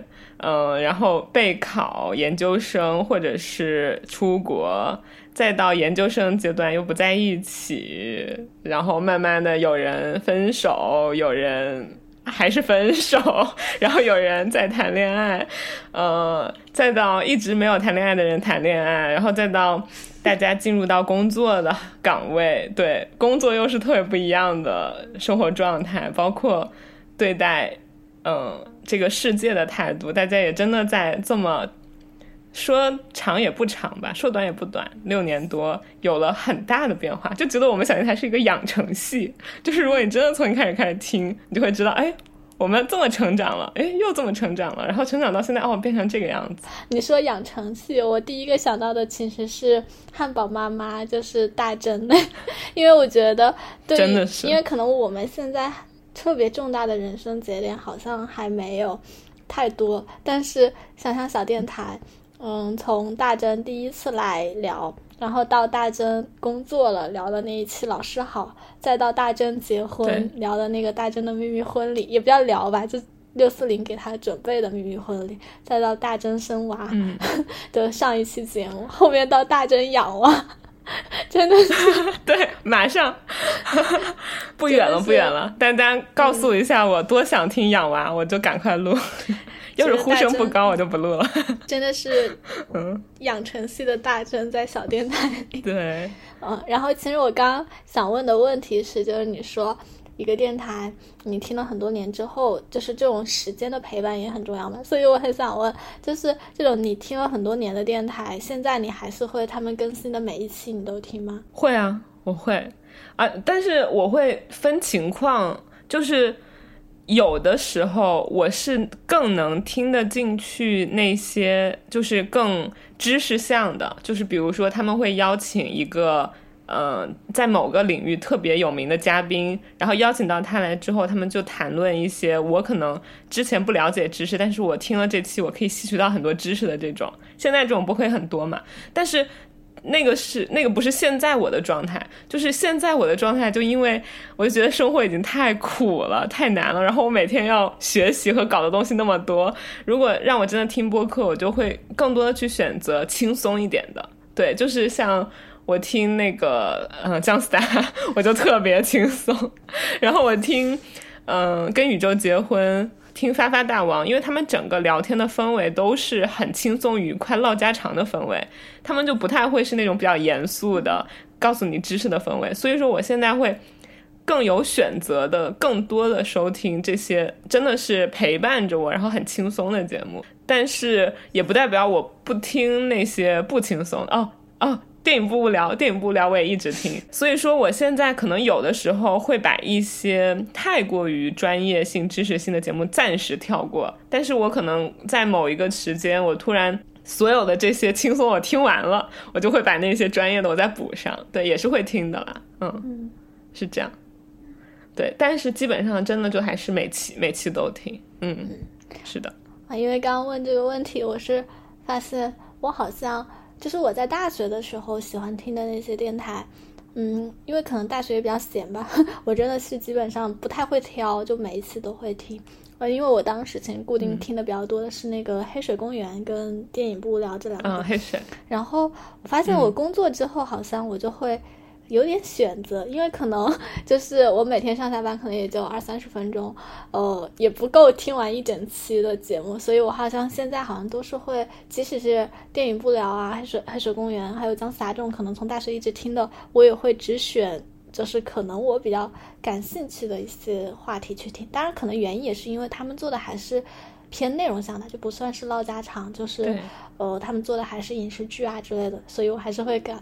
然后备考研究生或者是出国，再到研究生阶段又不在一起，然后慢慢的有人分手，有人还是分手，然后有人在谈恋爱，再到一直没有谈恋爱的人谈恋爱，然后再到大家进入到工作的岗位。对，工作又是特别不一样的生活状态，包括对待这个世界的态度，大家也真的在这么说长也不长吧，说短也不短，6年多有了很大的变化，就觉得我们小电台是一个养成系，就是如果你真的从开始听，你就会知道，哎，我们这么成长了，哎，又这么成长了，然后成长到现在，哦，变成这个样子。你说养成系，我第一个想到的其实是汉堡妈妈，就是大真的，因为我觉得对，真的是，因为可能我们现在特别重大的人生节点好像还没有太多，但是想想小电台，从大真第1次来聊，然后到大真工作了聊的那一期老师好，再到大真结婚聊的那个大真的秘密婚礼，也不要聊吧，就640给他准备的秘密婚礼，再到大真生娃的上一期节目，后面到大真养娃，真的是对，马上不远了，但大家告诉一下我多想听养娃，我就赶快录。要是呼声不高我就不录了。真的是养成系的大真在小电台里。对，然后其实我刚想问的问题是，就是你说一个电台你听了很多年之后，就是这种时间的陪伴也很重要嘛，所以我很想问，就是这种你听了很多年的电台，现在你还是会他们更新的每一期你都听吗？会啊，我会啊，但是我会分情况，就是有的时候我是更能听得进去那些就是更知识向的，就是比如说他们会邀请一个在某个领域特别有名的嘉宾，然后邀请到他来之后，他们就谈论一些我可能之前不了解知识，但是我听了这期我可以吸取到很多知识的这种，现在这种不会很多嘛，但是那个不是现在我的状态，就是现在我的状态就因为我就觉得生活已经太苦了太难了，然后我每天要学习和搞的东西那么多，如果让我真的听播客，我就会更多的去选择轻松一点的。对，就是像我听那个姜思达我就特别轻松，然后我听跟宇宙结婚，听发发大王，因为他们整个聊天的氛围都是很轻松愉快唠家常的氛围，他们就不太会是那种比较严肃的告诉你知识的氛围，所以说我现在会更有选择的更多的收听这些真的是陪伴着我然后很轻松的节目，但是也不代表我不听那些不轻松的。电影不无聊我也一直听，所以说我现在可能有的时候会把一些太过于专业性知识性的节目暂时跳过，但是我可能在某一个时间我突然所有的这些轻松我听完了，我就会把那些专业的我再补上。对，也是会听的啦。 是这样。对，但是基本上真的就还是每期都听。是的。因为刚刚问这个问题，我是发现我好像就是我在大学的时候喜欢听的那些电台，因为可能大学也比较闲吧，我真的是基本上不太会挑，就每一期都会听。因为我当时前固定听的比较多的是那个黑水公园跟电影不无聊这两个。黑水。然后我发现我工作之后好像我就会有点选择，因为可能就是我每天上下班可能也就20-30分钟，也不够听完一整期的节目，所以我好像现在好像都是会，即使是电影不聊啊、黑水公园还有姜思达这种可能从大学一直听的，我也会只选就是可能我比较感兴趣的一些话题去听。当然可能原因也是因为他们做的还是偏内容向的，就不算是唠家常，就是他们做的还是影视剧啊之类的，所以我还是会敢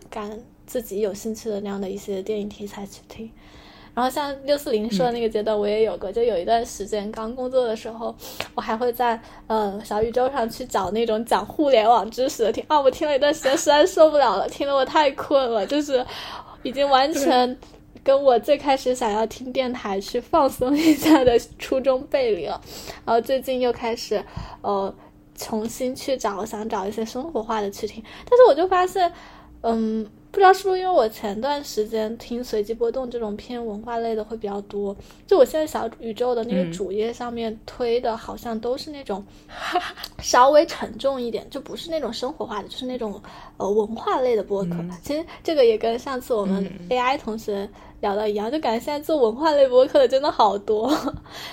自己有兴趣的那样的一些电影题材去听。然后像640说的那个阶段我也有过，就有一段时间刚工作的时候，我还会在小宇宙上去找那种讲互联网知识的听。我听了一段时间实在受不了了，听得我太困了，就是已经完全跟我最开始想要听电台去放松一下的初衷背离了。然后最近又开始重新去想找一些生活化的去听，但是我就发现不知道是不是因为我前段时间听随机波动这种偏文化类的会比较多，就我现在小宇宙的那个主页上面推的好像都是那种稍微沉重一点，就不是那种生活化的，就是那种文化类的播客。其实这个也跟上次我们 AI 同学聊到一样，就感觉现在做文化类播客的真的好多，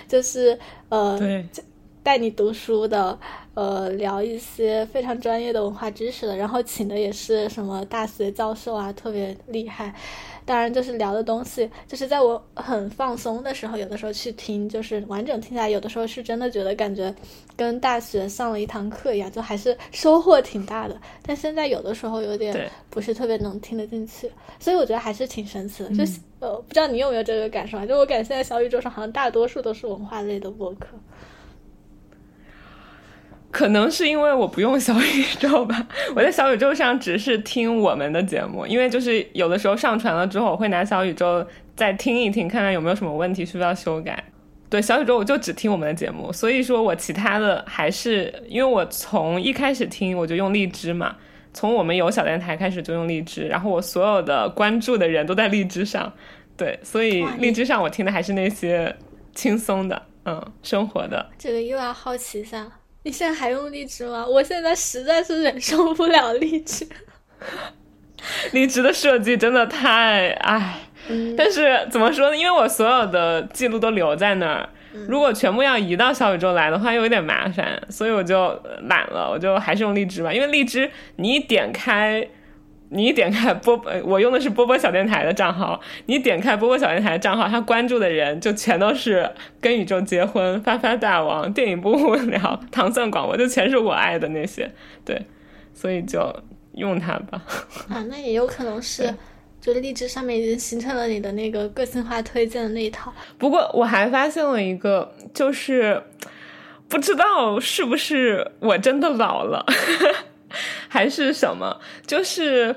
就是对，带你读书的，聊一些非常专业的文化知识的，然后请的也是什么大学教授啊，特别厉害。当然就是聊的东西，就是在我很放松的时候，有的时候去听，就是完整听下来，有的时候是真的觉得感觉跟大学上了一堂课一样，就还是收获挺大的。但现在有的时候有点不是特别能听得进去，所以我觉得还是挺神奇的。就不知道你有没有这个感受啊？就我感觉现在小宇宙上好像大多数都是文化类的播客。可能是因为我不用小宇宙吧，我在小宇宙上只是听我们的节目，因为就是有的时候上传了之后我会拿小宇宙再听一听，看看有没有什么问题需要修改。对，小宇宙我就只听我们的节目，所以说我其他的还是因为我从一开始听我就用荔枝嘛，从我们有小电台开始就用荔枝，然后我所有的关注的人都在荔枝上。对，所以荔枝上我听的还是那些轻松的生活的。这个又要好奇一下，你现在还用荔枝吗？我现在实在是忍受不了荔枝。荔枝的设计真的太但是怎么说呢，因为我所有的记录都留在那儿，如果全部要移到小宇宙来的话又有点麻烦，所以我就懒了，我就还是用荔枝吧。因为荔枝你一点开我用的是波波小电台的账号，你点开波波小电台的账号，他关注的人就全都是跟宇宙结婚、发发大王、电影不无聊、唐蒜广播，就全是我爱的那些。对，所以就用它吧。那也有可能是就荔枝上面已经形成了你的那个个性化推荐的那一套。不过我还发现了一个，就是不知道是不是我真的老了还是什么，就是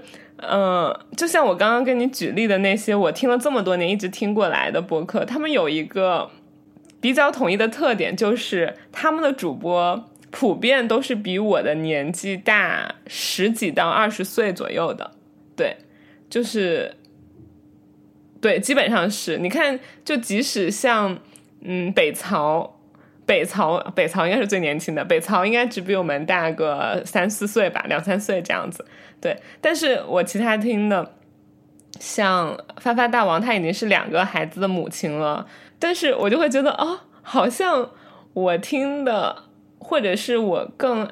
就像我刚刚跟你举例的那些我听了这么多年一直听过来的播客，他们有一个比较统一的特点，就是他们的主播普遍都是比我的年纪大10几到20岁左右的。对，就是对，基本上是你看，就即使像北曹应该是最年轻的，北曹应该只比我们大个3-4岁吧，2-3岁这样子。对，但是我其他听的像发发大王，他已经是2个孩子的母亲了，但是我就会觉得哦，好像我听的或者是我更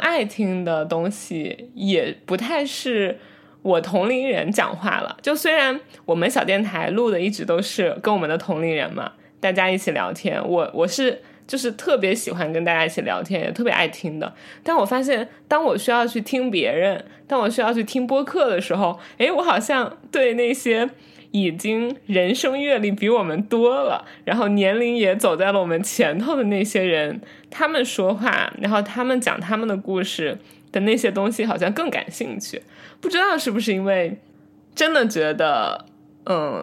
爱听的东西也不太是我同龄人讲话了。就虽然我们小电台录的一直都是跟我们的同龄人嘛，大家一起聊天，我是就是特别喜欢跟大家一起聊天，也特别爱听的。但我发现当我需要去听别人，当我需要去听播客的时候，我好像对那些已经人生阅历比我们多了，然后年龄也走在了我们前头的那些人，他们说话然后他们讲他们的故事的那些东西好像更感兴趣。不知道是不是因为真的觉得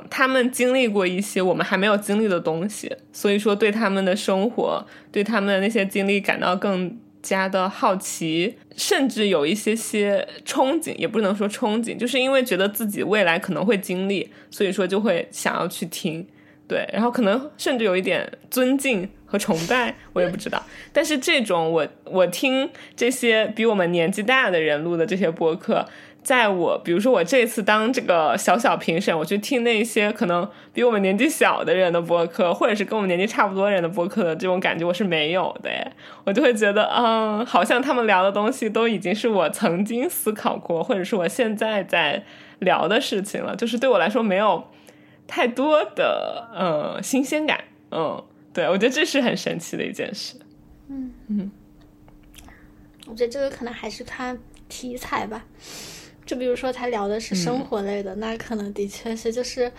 他们经历过一些我们还没有经历的东西，所以说对他们的生活，对他们的那些经历感到更加的好奇，甚至有一些憧憬，也不能说憧憬，就是因为觉得自己未来可能会经历，所以说就会想要去听。对，然后可能甚至有一点尊敬和崇拜，我也不知道。但是这种我听这些比我们年纪大的人录的这些播客，在我比如说我这次当这个小评审，我去听那些可能比我们年纪小的人的播客，或者是跟我们年纪差不多人的播客的这种感觉我是没有的。我就会觉得好像他们聊的东西都已经是我曾经思考过或者是我现在在聊的事情了，就是对我来说没有太多的新鲜感。对，我觉得这是很神奇的一件事。我觉得这个可能还是看题材吧，就比如说他聊的是生活类的，那可能的确是就是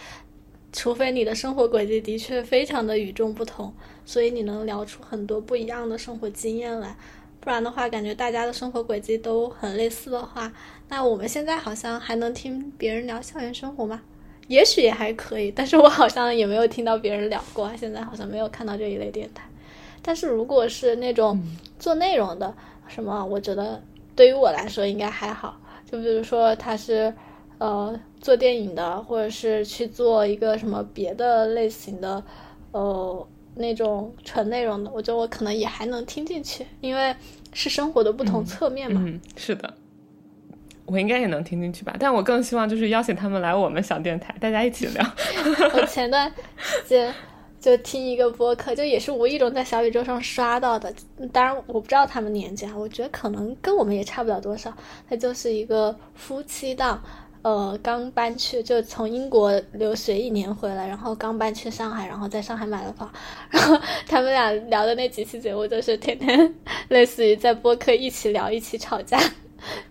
除非你的生活轨迹的确非常的与众不同，所以你能聊出很多不一样的生活经验来，不然的话感觉大家的生活轨迹都很类似的话，那我们现在好像还能听别人聊校园生活吗？也许也还可以，但是我好像也没有听到别人聊过，现在好像没有看到这一类电台。但是如果是那种做内容的什么，我觉得对于我来说应该还好，就比如说他是做电影的，或者是去做一个什么别的类型的那种纯内容的，我觉得我可能也还能听进去，因为是生活的不同侧面嘛。是的，我应该也能听进去吧，但我更希望就是邀请他们来我们小电台，大家一起聊我前段时间就听一个播客，就也是无意中在小宇宙上刷到的，当然我不知道他们年纪啊，我觉得可能跟我们也差不了多少。他就是一个夫妻档，刚搬去，就从英国留学1年回来，然后刚搬去上海，然后在上海买了房，然后他们俩聊的那几期节目就是天天类似于在播客一起聊一起吵架，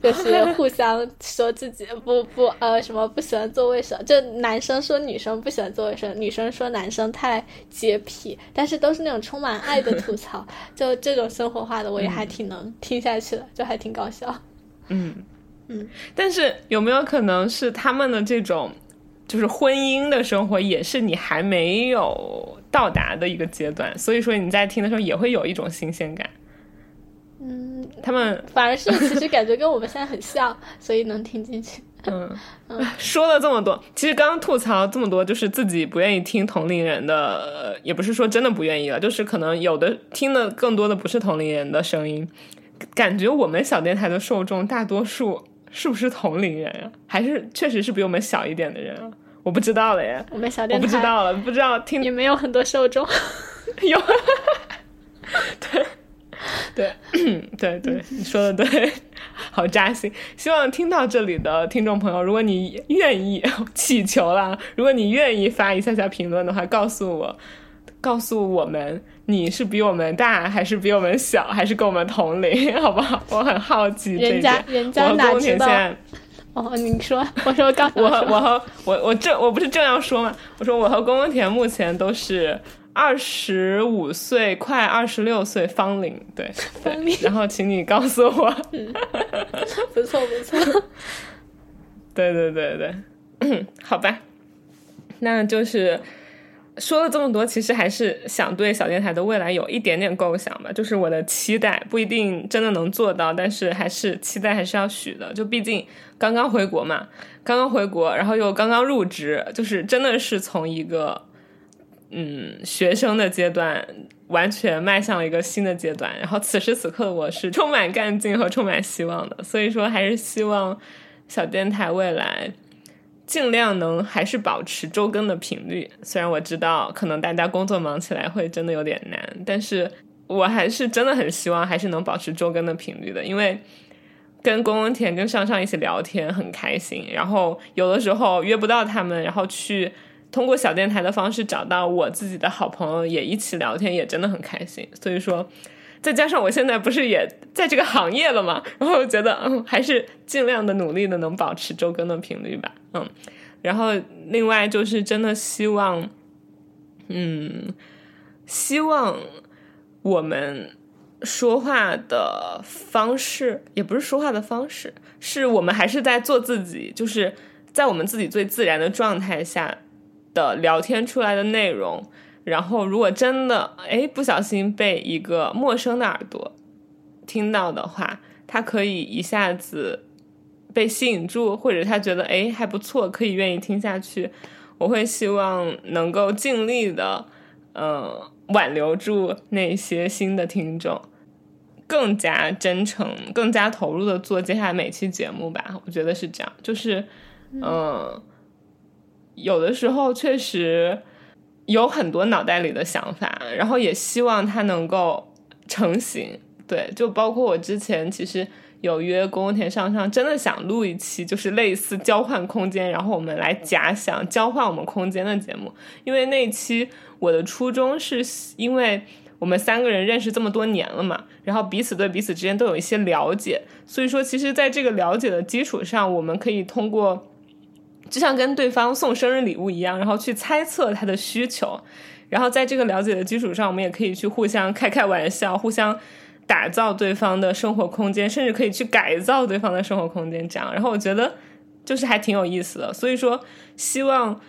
就是互相说自己什么不喜欢做卫生，就男生说女生不喜欢做卫生，女生说男生太洁癖，但是都是那种充满爱的吐槽就这种生活化的我也还挺能听下去的，就还挺搞笑。但是有没有可能是他们的这种就是婚姻的生活也是你还没有到达的一个阶段，所以说你在听的时候也会有一种新鲜感。他们反而是其实感觉跟我们现在很像所以能听进去。说了这么多，其实刚刚吐槽这么多就是自己不愿意听同龄人的，也不是说真的不愿意了，就是可能有的听的更多的不是同龄人的声音。感觉我们小电台的受众大多数是不是同龄人啊？还是确实是比我们小一点的人啊？我不知道了耶，我们小电台我不知道了，不知道听也没有很多受众有对对对对，你说的对，好扎心。希望听到这里的听众朋友，如果你愿意，祈求了，如果你愿意发一下评论的话，告诉我们你是比我们大还是比我们小还是跟我们同龄，好不好？我很好奇这一点。人家哪知道哦，你说，我不是正要说嘛？我说我和宫田目前都是25岁，快26岁，芳龄，对，芳龄。然后请你告诉我，不错不错，对对对对，好吧，那就是。说了这么多，其实还是想对小电台的未来有一点点构想吧，就是我的期待不一定真的能做到，但是还是期待还是要许的，就毕竟刚刚回国嘛，刚刚回国，然后又刚刚入职，就是真的是从一个学生的阶段完全迈向了一个新的阶段，然后此时此刻我是充满干劲和充满希望的，所以说还是希望小电台未来尽量能还是保持周更的频率，虽然我知道可能大家工作忙起来会真的有点难，但是我还是真的很希望还是能保持周更的频率的，因为跟宫田跟上上一起聊天很开心，然后有的时候约不到他们，然后去通过小电台的方式找到我自己的好朋友也一起聊天，也真的很开心，所以说再加上我现在不是也在这个行业了嘛，然后我觉得还是尽量的努力的能保持周更的频率吧，然后另外就是真的希望我们说话的方式，也不是说话的方式，是我们还是在做自己，就是在我们自己最自然的状态下的聊天出来的内容，然后如果真的不小心被一个陌生的耳朵听到的话，他可以一下子被吸引住，或者他觉得还不错，可以愿意听下去，我会希望能够尽力的挽留住那些新的听众，更加真诚更加投入的做接下来每期节目吧，我觉得是这样，就是有的时候确实有很多脑袋里的想法，然后也希望它能够成型，对，就包括我之前其实有约宫田上上，真的想录一期就是类似交换空间，然后我们来假想交换我们空间的节目，因为那期我的初衷是因为我们三个人认识这么多年了嘛，然后彼此对彼此之间都有一些了解，所以说其实在这个了解的基础上，我们可以通过就像跟对方送生日礼物一样，然后去猜测他的需求，然后在这个了解的基础上，我们也可以去互相开玩笑，互相打造对方的生活空间，甚至可以去改造对方的生活空间，这样，然后我觉得就是还挺有意思的，所以说希望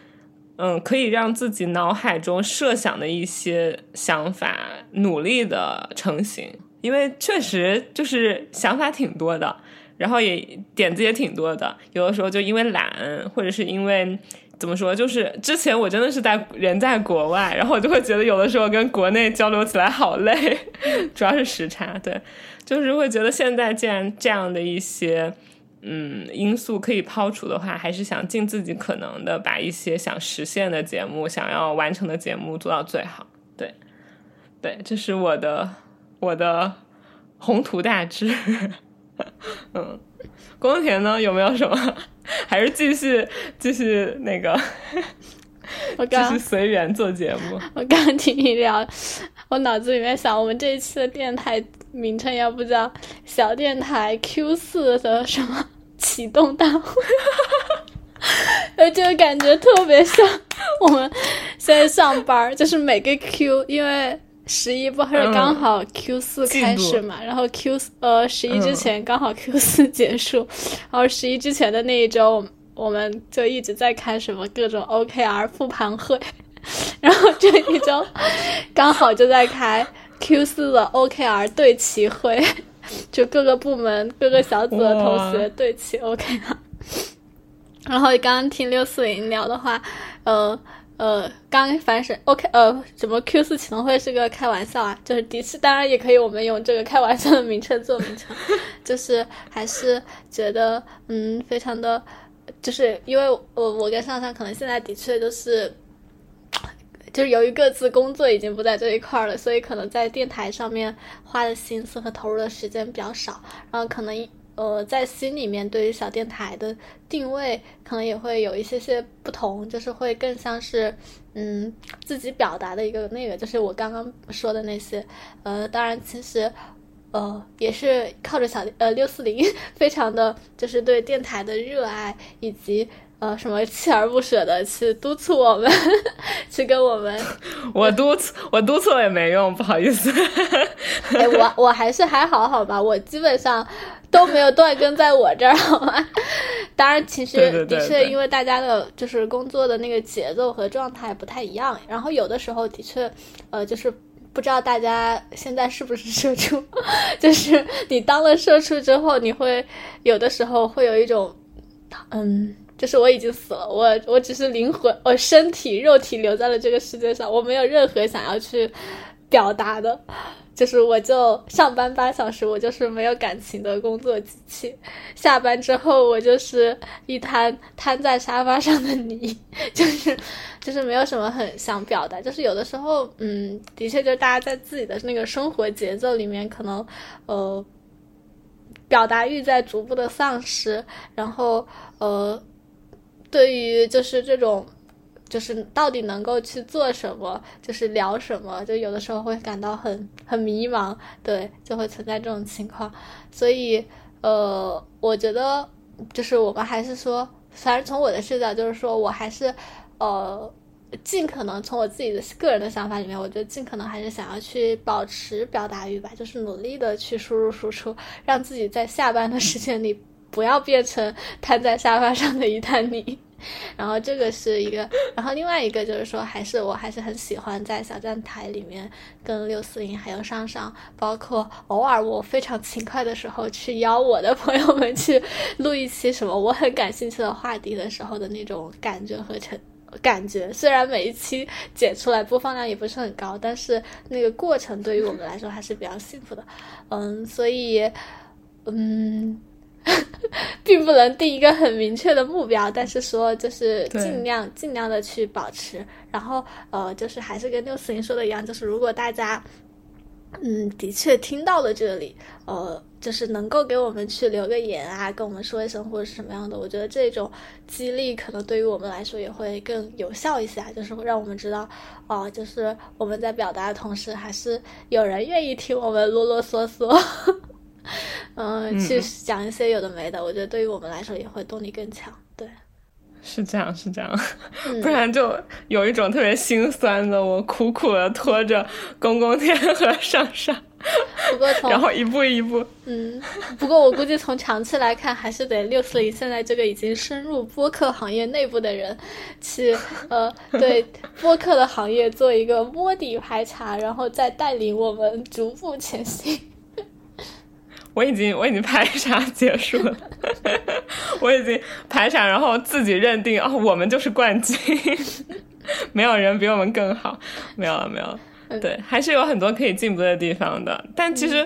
可以让自己脑海中设想的一些想法努力的成型，因为确实就是想法挺多的，然后也点子也挺多的，有的时候就因为懒，或者是因为怎么说，就是之前我真的是人在国外，然后我就会觉得有的时候跟国内交流起来好累，主要是时差，对，就是会觉得现在既然这样的一些因素可以抛除的话，还是想尽自己可能的把一些想实现的节目，想要完成的节目做到最好，对对，这是我的宏图大志。宫田呢有没有什么？还是继续那个，继续随缘做节目。我刚听你聊，我脑子里面想，我们这一期的电台名称要不叫小电台 Q4 的什么启动大会，就感觉特别像我们现在上班，就是每个 Q， 因为。11不是刚好 Q4 开始嘛，然后 11之前刚好 Q4 结束，然后11之前的那一周我们就一直在开什么各种 OKR 复盘会，然后这一周刚好就在开 Q4 的 OKR 对齐会，就各个部门各个小组的同学对齐 OKR。 然后刚刚听640聊的话刚凡是 OK 什么 Q4 启动会是个开玩笑啊，就是的确当然也可以我们用这个开玩笑的名称做名称，就是还是觉得非常的，就是因为我跟上上可能现在的确就是由于各自工作已经不在这一块了，所以可能在电台上面花的心思和投入的时间比较少，然后可能在心里面对于小电台的定位可能也会有一些不同，就是会更像是自己表达的一个就是我刚刚说的那些当然其实也是靠着640非常的就是对电台的热爱，以及什么锲而不舍的去督促我们，去跟我们我督促也没用，不好意思。哎，我还好吧，我基本上都没有断更在我这儿，好吗？当然其实的确因为大家的就是工作的那个节奏和状态不太一样，然后有的时候的确就是不知道大家现在是不是社畜，就是你当了社畜之后，你会有的时候会有一种就是我已经死了，我只是灵魂，我身体肉体留在了这个世界上，我没有任何想要去表达的，就是我就上班8小时，我就是没有感情的工作机器，下班之后我就是一瘫在沙发上的泥，就是没有什么很想表达，就是有的时候的确就是大家在自己的那个生活节奏里面可能表达欲在逐步的丧失，然后对于就是这种就是到底能够去做什么，就是聊什么，就有的时候会感到很迷茫，对，就会存在这种情况。所以我觉得就是我们还是说，反正从我的视角就是说，我还是尽可能从我自己的个人的想法里面，我觉得尽可能还是想要去保持表达欲吧，就是努力的去输入输出，让自己在下班的时间里不要变成瘫在沙发上的一滩泥。然后这个是一个，然后另外一个就是说，我还是很喜欢在小站台里面跟640还有上上，包括偶尔我非常勤快的时候去邀我的朋友们去录一期什么我很感兴趣的话题的时候的那种感觉和感觉，虽然每一期剪出来播放量也不是很高，但是那个过程对于我们来说还是比较幸福的。所以并不能定一个很明确的目标，但是说就是尽量的去保持。然后就是还是跟640说的一样，就是如果大家的确听到了这里，就是能够给我们去留个言啊，跟我们说一声或者是什么样的，我觉得这种激励可能对于我们来说也会更有效一些，就是让我们知道就是我们在表达的同时还是有人愿意听我们啰啰嗦嗦去讲一些有的没的，我觉得对于我们来说也会动力更强，对，是这样不然就有一种特别心酸的，我苦苦的拖着公公天和上上，不过然后一步一步不过我估计从长期来看，还是得640现在这个已经深入播客行业内部的人去对播客的行业做一个摸底排查，然后再带领我们逐步前行。我已经排查结束了，我已经排查，然后自己认定我们就是冠军，没有人比我们更好，没有了，对，还是有很多可以进步的地方的。但其实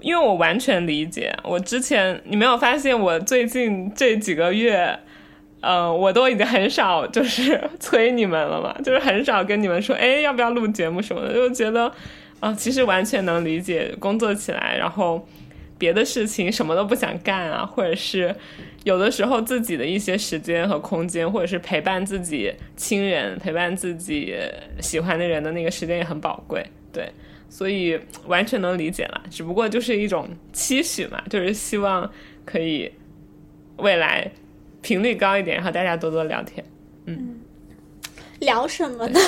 因为我完全理解，我之前你没有发现我最近这几个月我都已经很少就是催你们了嘛，就是很少跟你们说要不要录节目什么的，就觉得其实完全能理解，工作起来然后别的事情什么都不想干啊，或者是有的时候自己的一些时间和空间，或者是陪伴自己亲人陪伴自己喜欢的人的那个时间也很宝贵，对，所以完全能理解了。只不过就是一种期许嘛，就是希望可以未来频率高一点，然后大家多多聊天。聊什么呢？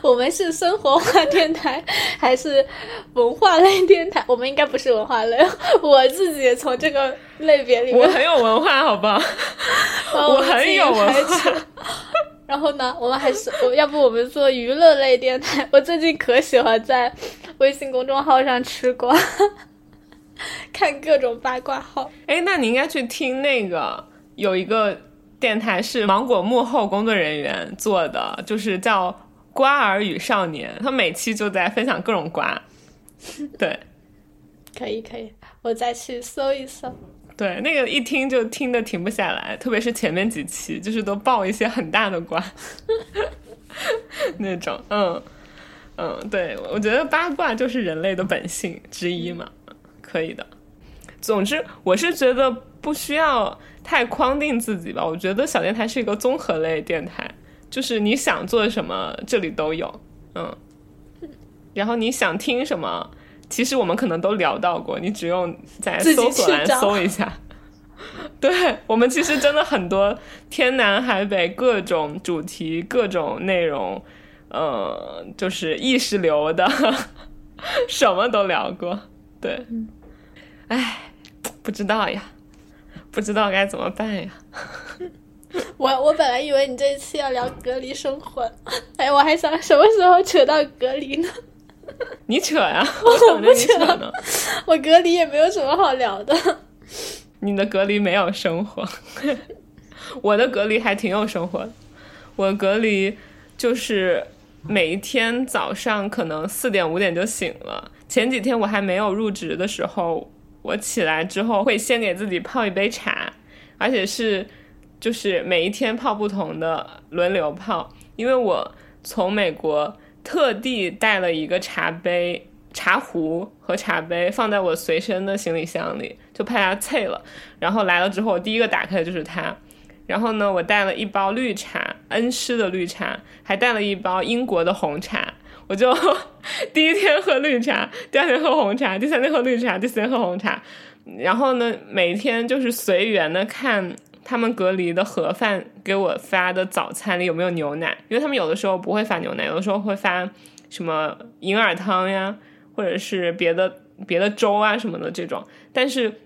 我们是生活化电台还是文化类电台？我们应该不是文化类，我自己从这个类别里面，我很有文化好不好？我很有文化。然后呢，我们还是要不我们做娱乐类电台。我最近可喜欢在微信公众号上吃瓜，看各种八卦号。那你应该去听那个，有一个电台是芒果幕后工作人员做的，就是叫瓜儿与少年，他每期就在分享各种瓜，对。可以我再去搜一搜，对，那个一听就听得停不下来，特别是前面几期就是都爆一些很大的瓜那种对，我觉得八卦就是人类的本性之一嘛，可以的。总之我是觉得不需要太框定自己吧，我觉得小电台是一个综合类电台，就是你想做什么这里都有，然后你想听什么其实我们可能都聊到过，你只用在搜索栏搜一下。对，我们其实真的很多天南海北各种主题各种内容，就是意识流的什么都聊过。对，哎，不知道呀，不知道该怎么办呀。我本来以为你这一次要聊隔离生活，哎，我还想什么时候扯到隔离呢？你扯呀，我不扯呢，我隔离也没有什么好聊的。你的隔离没有生活。我的隔离还挺有生活的，我隔离就是每一天早上可能4点5点就醒了。前几天我还没有入职的时候，我起来之后会先给自己泡一杯茶，而且是就是每一天泡不同的，轮流泡。因为我从美国特地带了一个茶杯、茶壶和茶杯放在我随身的行李箱里，就怕它碎了。然后来了之后我第一个打开的就是它。然后呢，我带了一包绿茶，恩施的绿茶，还带了一包英国的红茶。我就第一天喝绿茶，第二天喝红茶，第三天喝绿茶，第四天喝红茶。然后呢，每天就是随缘的看他们隔离的盒饭给我发的早餐里有没有牛奶，因为他们有的时候不会发牛奶，有的时候会发什么银耳汤呀，或者是别的粥啊什么的这种。但是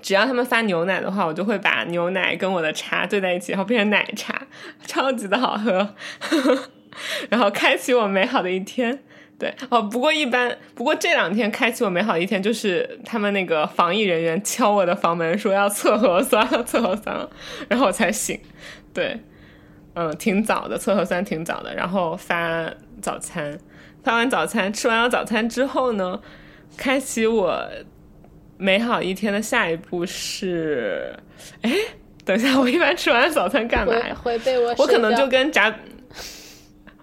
只要他们发牛奶的话，我就会把牛奶跟我的茶兑在一起，然后变成奶茶，超级的好喝然后开启我美好的一天。对，哦，不过这两天开启我美好的一天，就是他们那个防疫人员敲我的房门说要测核酸，测核酸，然后我才醒。对，挺早的，测核酸挺早的，然后发早餐，发完早餐，吃完了早餐之后呢，开启我美好一天的下一步是，哎，等一下，我一般吃完早餐干嘛呀？回被窝，我可能就跟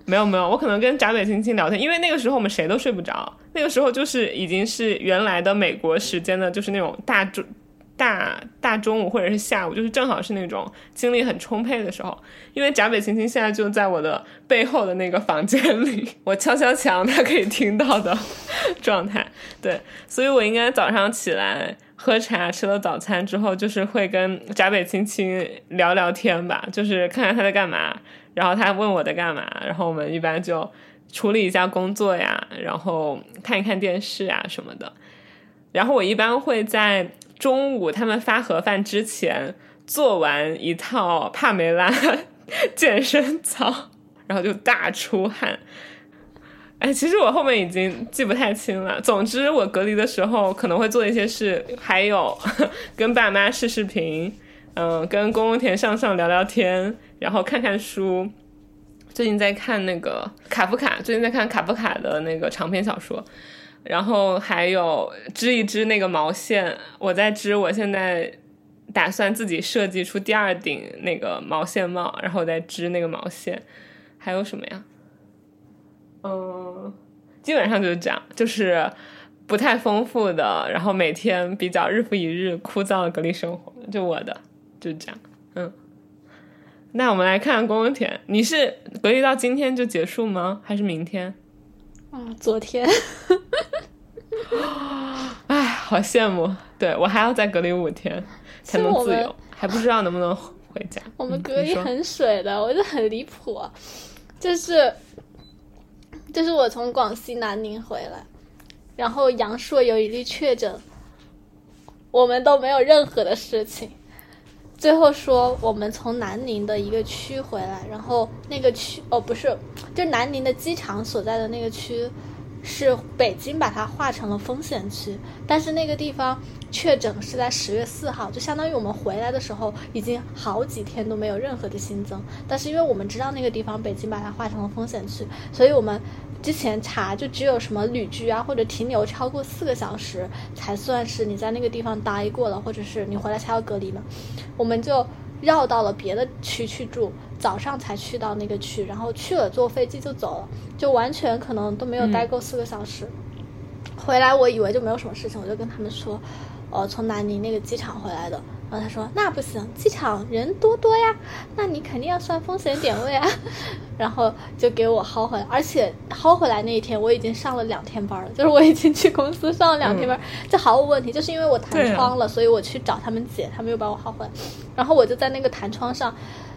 没有，我可能跟闸北青青聊天，因为那个时候我们谁都睡不着，那个时候就是已经是原来的美国时间的，就是那种大中午或者是下午，就是正好是那种精力很充沛的时候。因为闸北青青现在就在我的背后的那个房间里，我敲敲墙他可以听到的状态。对，所以我应该早上起来喝茶，吃了早餐之后就是会跟闸北青青聊聊天吧，就是看看他在干嘛，然后他问我在干嘛，然后我们一般就处理一下工作呀，然后看一看电视啊什么的。然后我一般会在中午他们发盒饭之前做完一套帕梅拉健身操，然后就大出汗。哎，其实我后面已经记不太清了。总之我隔离的时候可能会做一些事，还有跟爸妈视视频，跟宫田上聊聊天，然后看看书。最近在看那个卡夫卡的那个长篇小说，然后还有织一织那个毛线，我在织，我现在打算自己设计出第二顶那个毛线帽，然后再织那个毛线。还有什么呀？基本上就是这样，就是不太丰富的，然后每天比较日复一日枯燥的隔离生活，就我的就这样。那我们来看宫田，你是隔离到今天就结束吗？还是明天？昨天哎，好羡慕。对，我还要再隔离5天才能自由，还不知道能不能回家。我们隔离很水的，我就很离谱，就是我从广西南宁回来，然后阳朔有一例确诊，我们都没有任何的事情。最后说我们从南宁的一个区回来，然后那个区不是，就南宁的机场所在的那个区是北京把它划成了风险区，但是那个地方确诊是在10月4号，就相当于我们回来的时候已经好几天都没有任何的新增，但是因为我们知道那个地方北京把它划成了风险区，所以我们之前查就只有什么旅居啊或者停留超过4个小时才算是你在那个地方待过了，或者是你回来才要隔离嘛。我们就绕到了别的区去住，早上才去到那个区，然后去了坐飞机就走了，就完全可能都没有待够4个小时。回来我以为就没有什么事情，我就跟他们说从南宁那个机场回来的，然后他说那不行，机场人多多呀，那你肯定要算风险点位啊。然后就给我薅回来，而且薅回来那一天我已经上了2天班了，就是我已经去公司上了2天班，这毫无问题，就是因为我弹窗了，所以我去找他们姐，他们又把我薅回来。然后我就在那个弹窗上，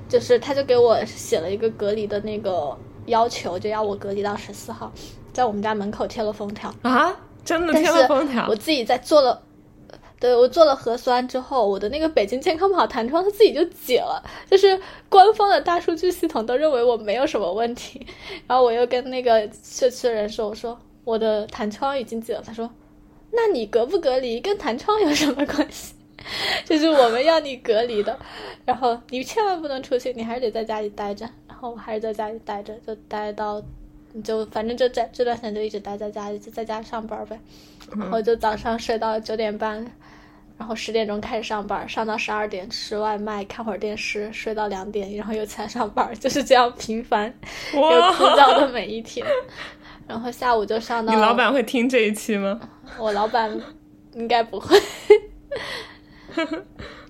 就是他就给我写了一个隔离的那个要求，就要我隔离到14号，在我们家门口贴了封条啊，真的贴了封条。我自己在做了，对，我做了核酸之后，我的那个北京健康宝弹窗它自己就解了，就是官方的大数据系统都认为我没有什么问题。然后我又跟那个社区的人说，我说我的弹窗已经解了，他说那你隔不隔离跟弹窗有什么关系，就是我们要你隔离的，然后你千万不能出去，你还是得在家里待着。然后我还是在家里待着，就待到就反正就在这段时间就一直待在家里，就在家上班呗。然后就早上睡到9点半，然后10点钟开始上班，上到12点，吃外卖，看会儿电视，睡到2点，然后又起来上班，就是这样频繁又枯燥的每一天。然后下午就上到，你老板会听这一期吗？我老板应该不会。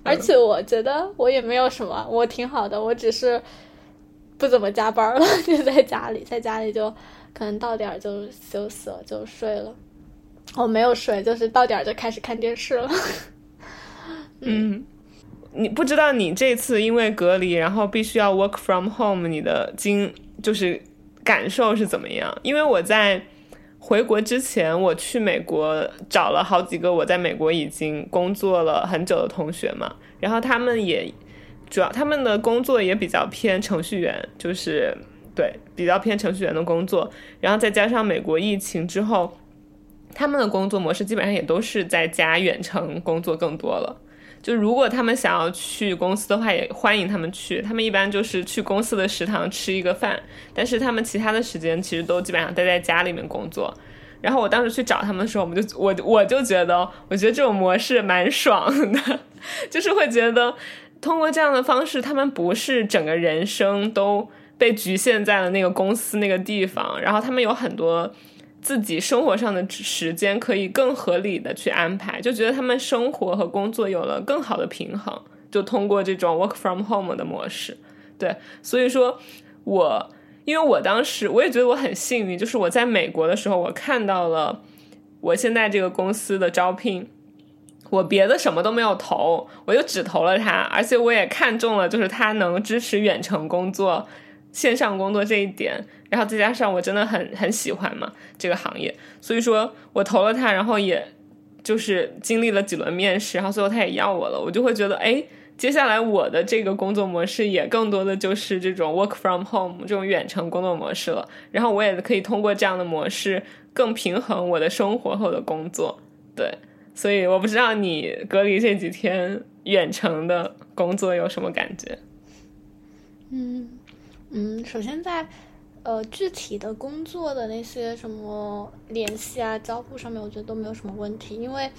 而且我觉得我也没有什么，我挺好的，我只是不怎么加班了，就在家里就可能到点就休息了，就睡了。我没有睡，就是到点就开始看电视了。嗯，你不知道你这次因为隔离然后必须要 work from home 你的就是感受是怎么样。因为我在回国之前，我去美国找了好几个我在美国已经工作了很久的同学嘛，然后他们也主要他们的工作也比较偏程序员，就是对比较偏程序员的工作，然后再加上美国疫情之后，他们的工作模式基本上也都是在家远程工作更多了。就如果他们想要去公司的话，也欢迎他们去，他们一般就是去公司的食堂吃一个饭，但是他们其他的时间其实都基本上待在家里面工作。然后我当时去找他们的时候，我就觉得这种模式蛮爽的，就是会觉得通过这样的方式，他们不是整个人生都被局限在了那个公司那个地方，然后他们有很多自己生活上的时间可以更合理的去安排，就觉得他们生活和工作有了更好的平衡，就通过这种 work from home 的模式。对，所以说因为我当时我也觉得我很幸运，就是我在美国的时候，我看到了我现在这个公司的招聘，我别的什么都没有投，我就只投了它，而且我也看中了就是它能支持远程工作线上工作这一点，然后再加上我真的很喜欢嘛这个行业，所以说我投了他，然后也就是经历了几轮面试，然后最后他也要我了，我就会觉得哎，接下来我的这个工作模式也更多的就是这种 work from home 这种远程工作模式了，然后我也可以通过这样的模式更平衡我的生活和我的工作。对，所以我不知道你隔离这几天远程的工作有什么感觉。首先在具体的工作的那些什么联系啊交互上面，我觉得都没有什么问题，因为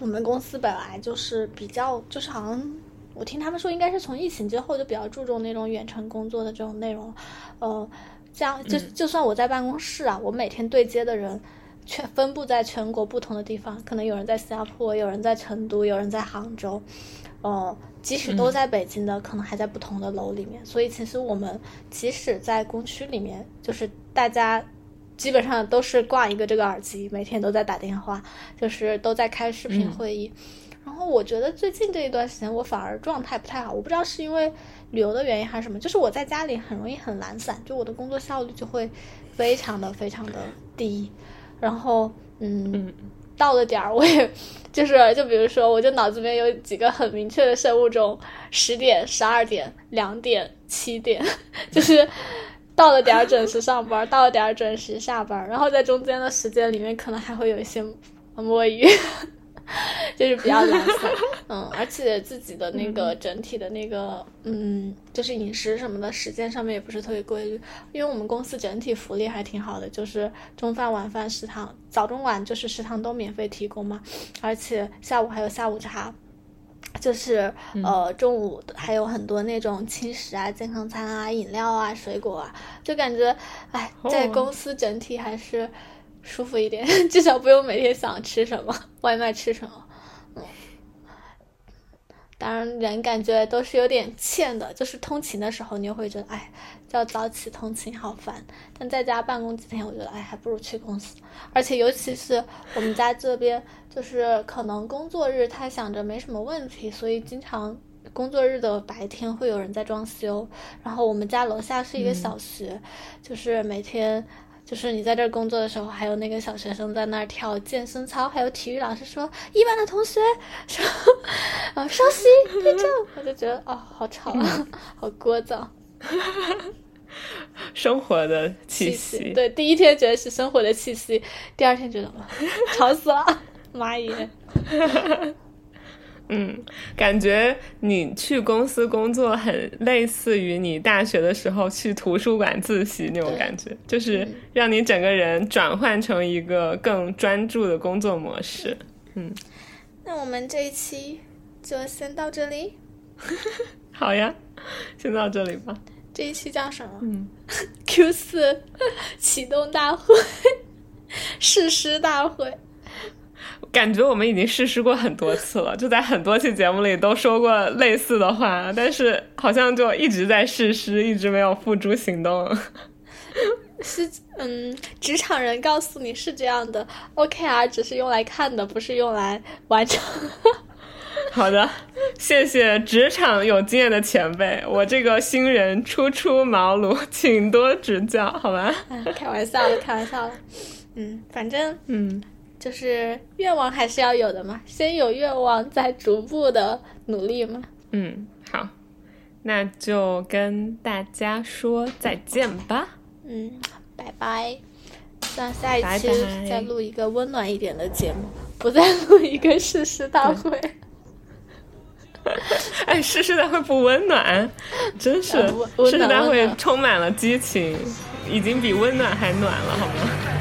我们公司本来就是比较就是好像我听他们说应该是从疫情之后就比较注重那种远程工作的这种内容。这样就算我在办公室啊，我每天对接的人分布在全国不同的地方，可能有人在新加坡，有人在成都，有人在杭州，即使都在北京的可能还在不同的楼里面，所以其实我们即使在工区里面，就是大家基本上都是挂一个这个耳机，每天都在打电话，就是都在开视频会议。然后我觉得最近这一段时间我反而状态不太好，我不知道是因为旅游的原因还是什么，就是我在家里很容易很懒散，就我的工作效率就会非常的非常的低。然后到了点儿，我也就比如说，我就脑子里面有几个很明确的生物钟，10点、12点、2点、7点，就是到了点儿准时上班，到了点儿准时下班，然后在中间的时间里面，可能还会有一些摸鱼，就是比较懒散。而且自己的那个整体的那个就是饮食什么的时间上面也不是特别规律，因为我们公司整体福利还挺好的，就是中饭晚饭食堂早中晚就是食堂都免费提供嘛，而且下午还有下午茶，就是中午还有很多那种轻食啊健康餐啊饮料啊水果啊，就感觉哎在公司整体还是舒服一点，至少不用每天想吃什么外卖吃什么。当然人感觉都是有点欠的，就是通勤的时候你就会觉得哎，要早起通勤好烦，但在家办公几天我觉得哎，还不如去公司。而且尤其是我们家这边，就是可能工作日他想着没什么问题，所以经常工作日的白天会有人在装修，然后我们家楼下是一个小学，就是每天就是你在这工作的时候，还有那个小学生在那儿跳健身操，还有体育老师说一班的同学说啊稍息对症，我就觉得哦好吵啊，好聒噪，生活的气息。对，第一天觉得是生活的气息，第二天觉得吵死了，妈耶！感觉你去公司工作很类似于你大学的时候去图书馆自习那种感觉，就是让你整个人转换成一个更专注的工作模式。那我们这一期就先到这里。好呀，先到这里吧。这一期叫什么？Q4 启动大会，誓师大会。感觉我们已经实施过很多次了，就在很多期节目里都说过类似的话，但是好像就一直在实施，一直没有付诸行动。是，职场人告诉你是这样的 ，OKR 只是用来看的，不是用来完成。好的，谢谢职场有经验的前辈，我这个新人初茅庐，请多指教，好吧？开玩笑了。反正就是愿望还是要有的嘛，先有愿望再逐步的努力嘛。好，那就跟大家说再见吧。拜拜。那下一期再录一个温暖一点的节目，不再录一个誓师大会。哎，誓师大会不温暖，真是誓师大会充满了激情，已经比温暖还暖了，好吗？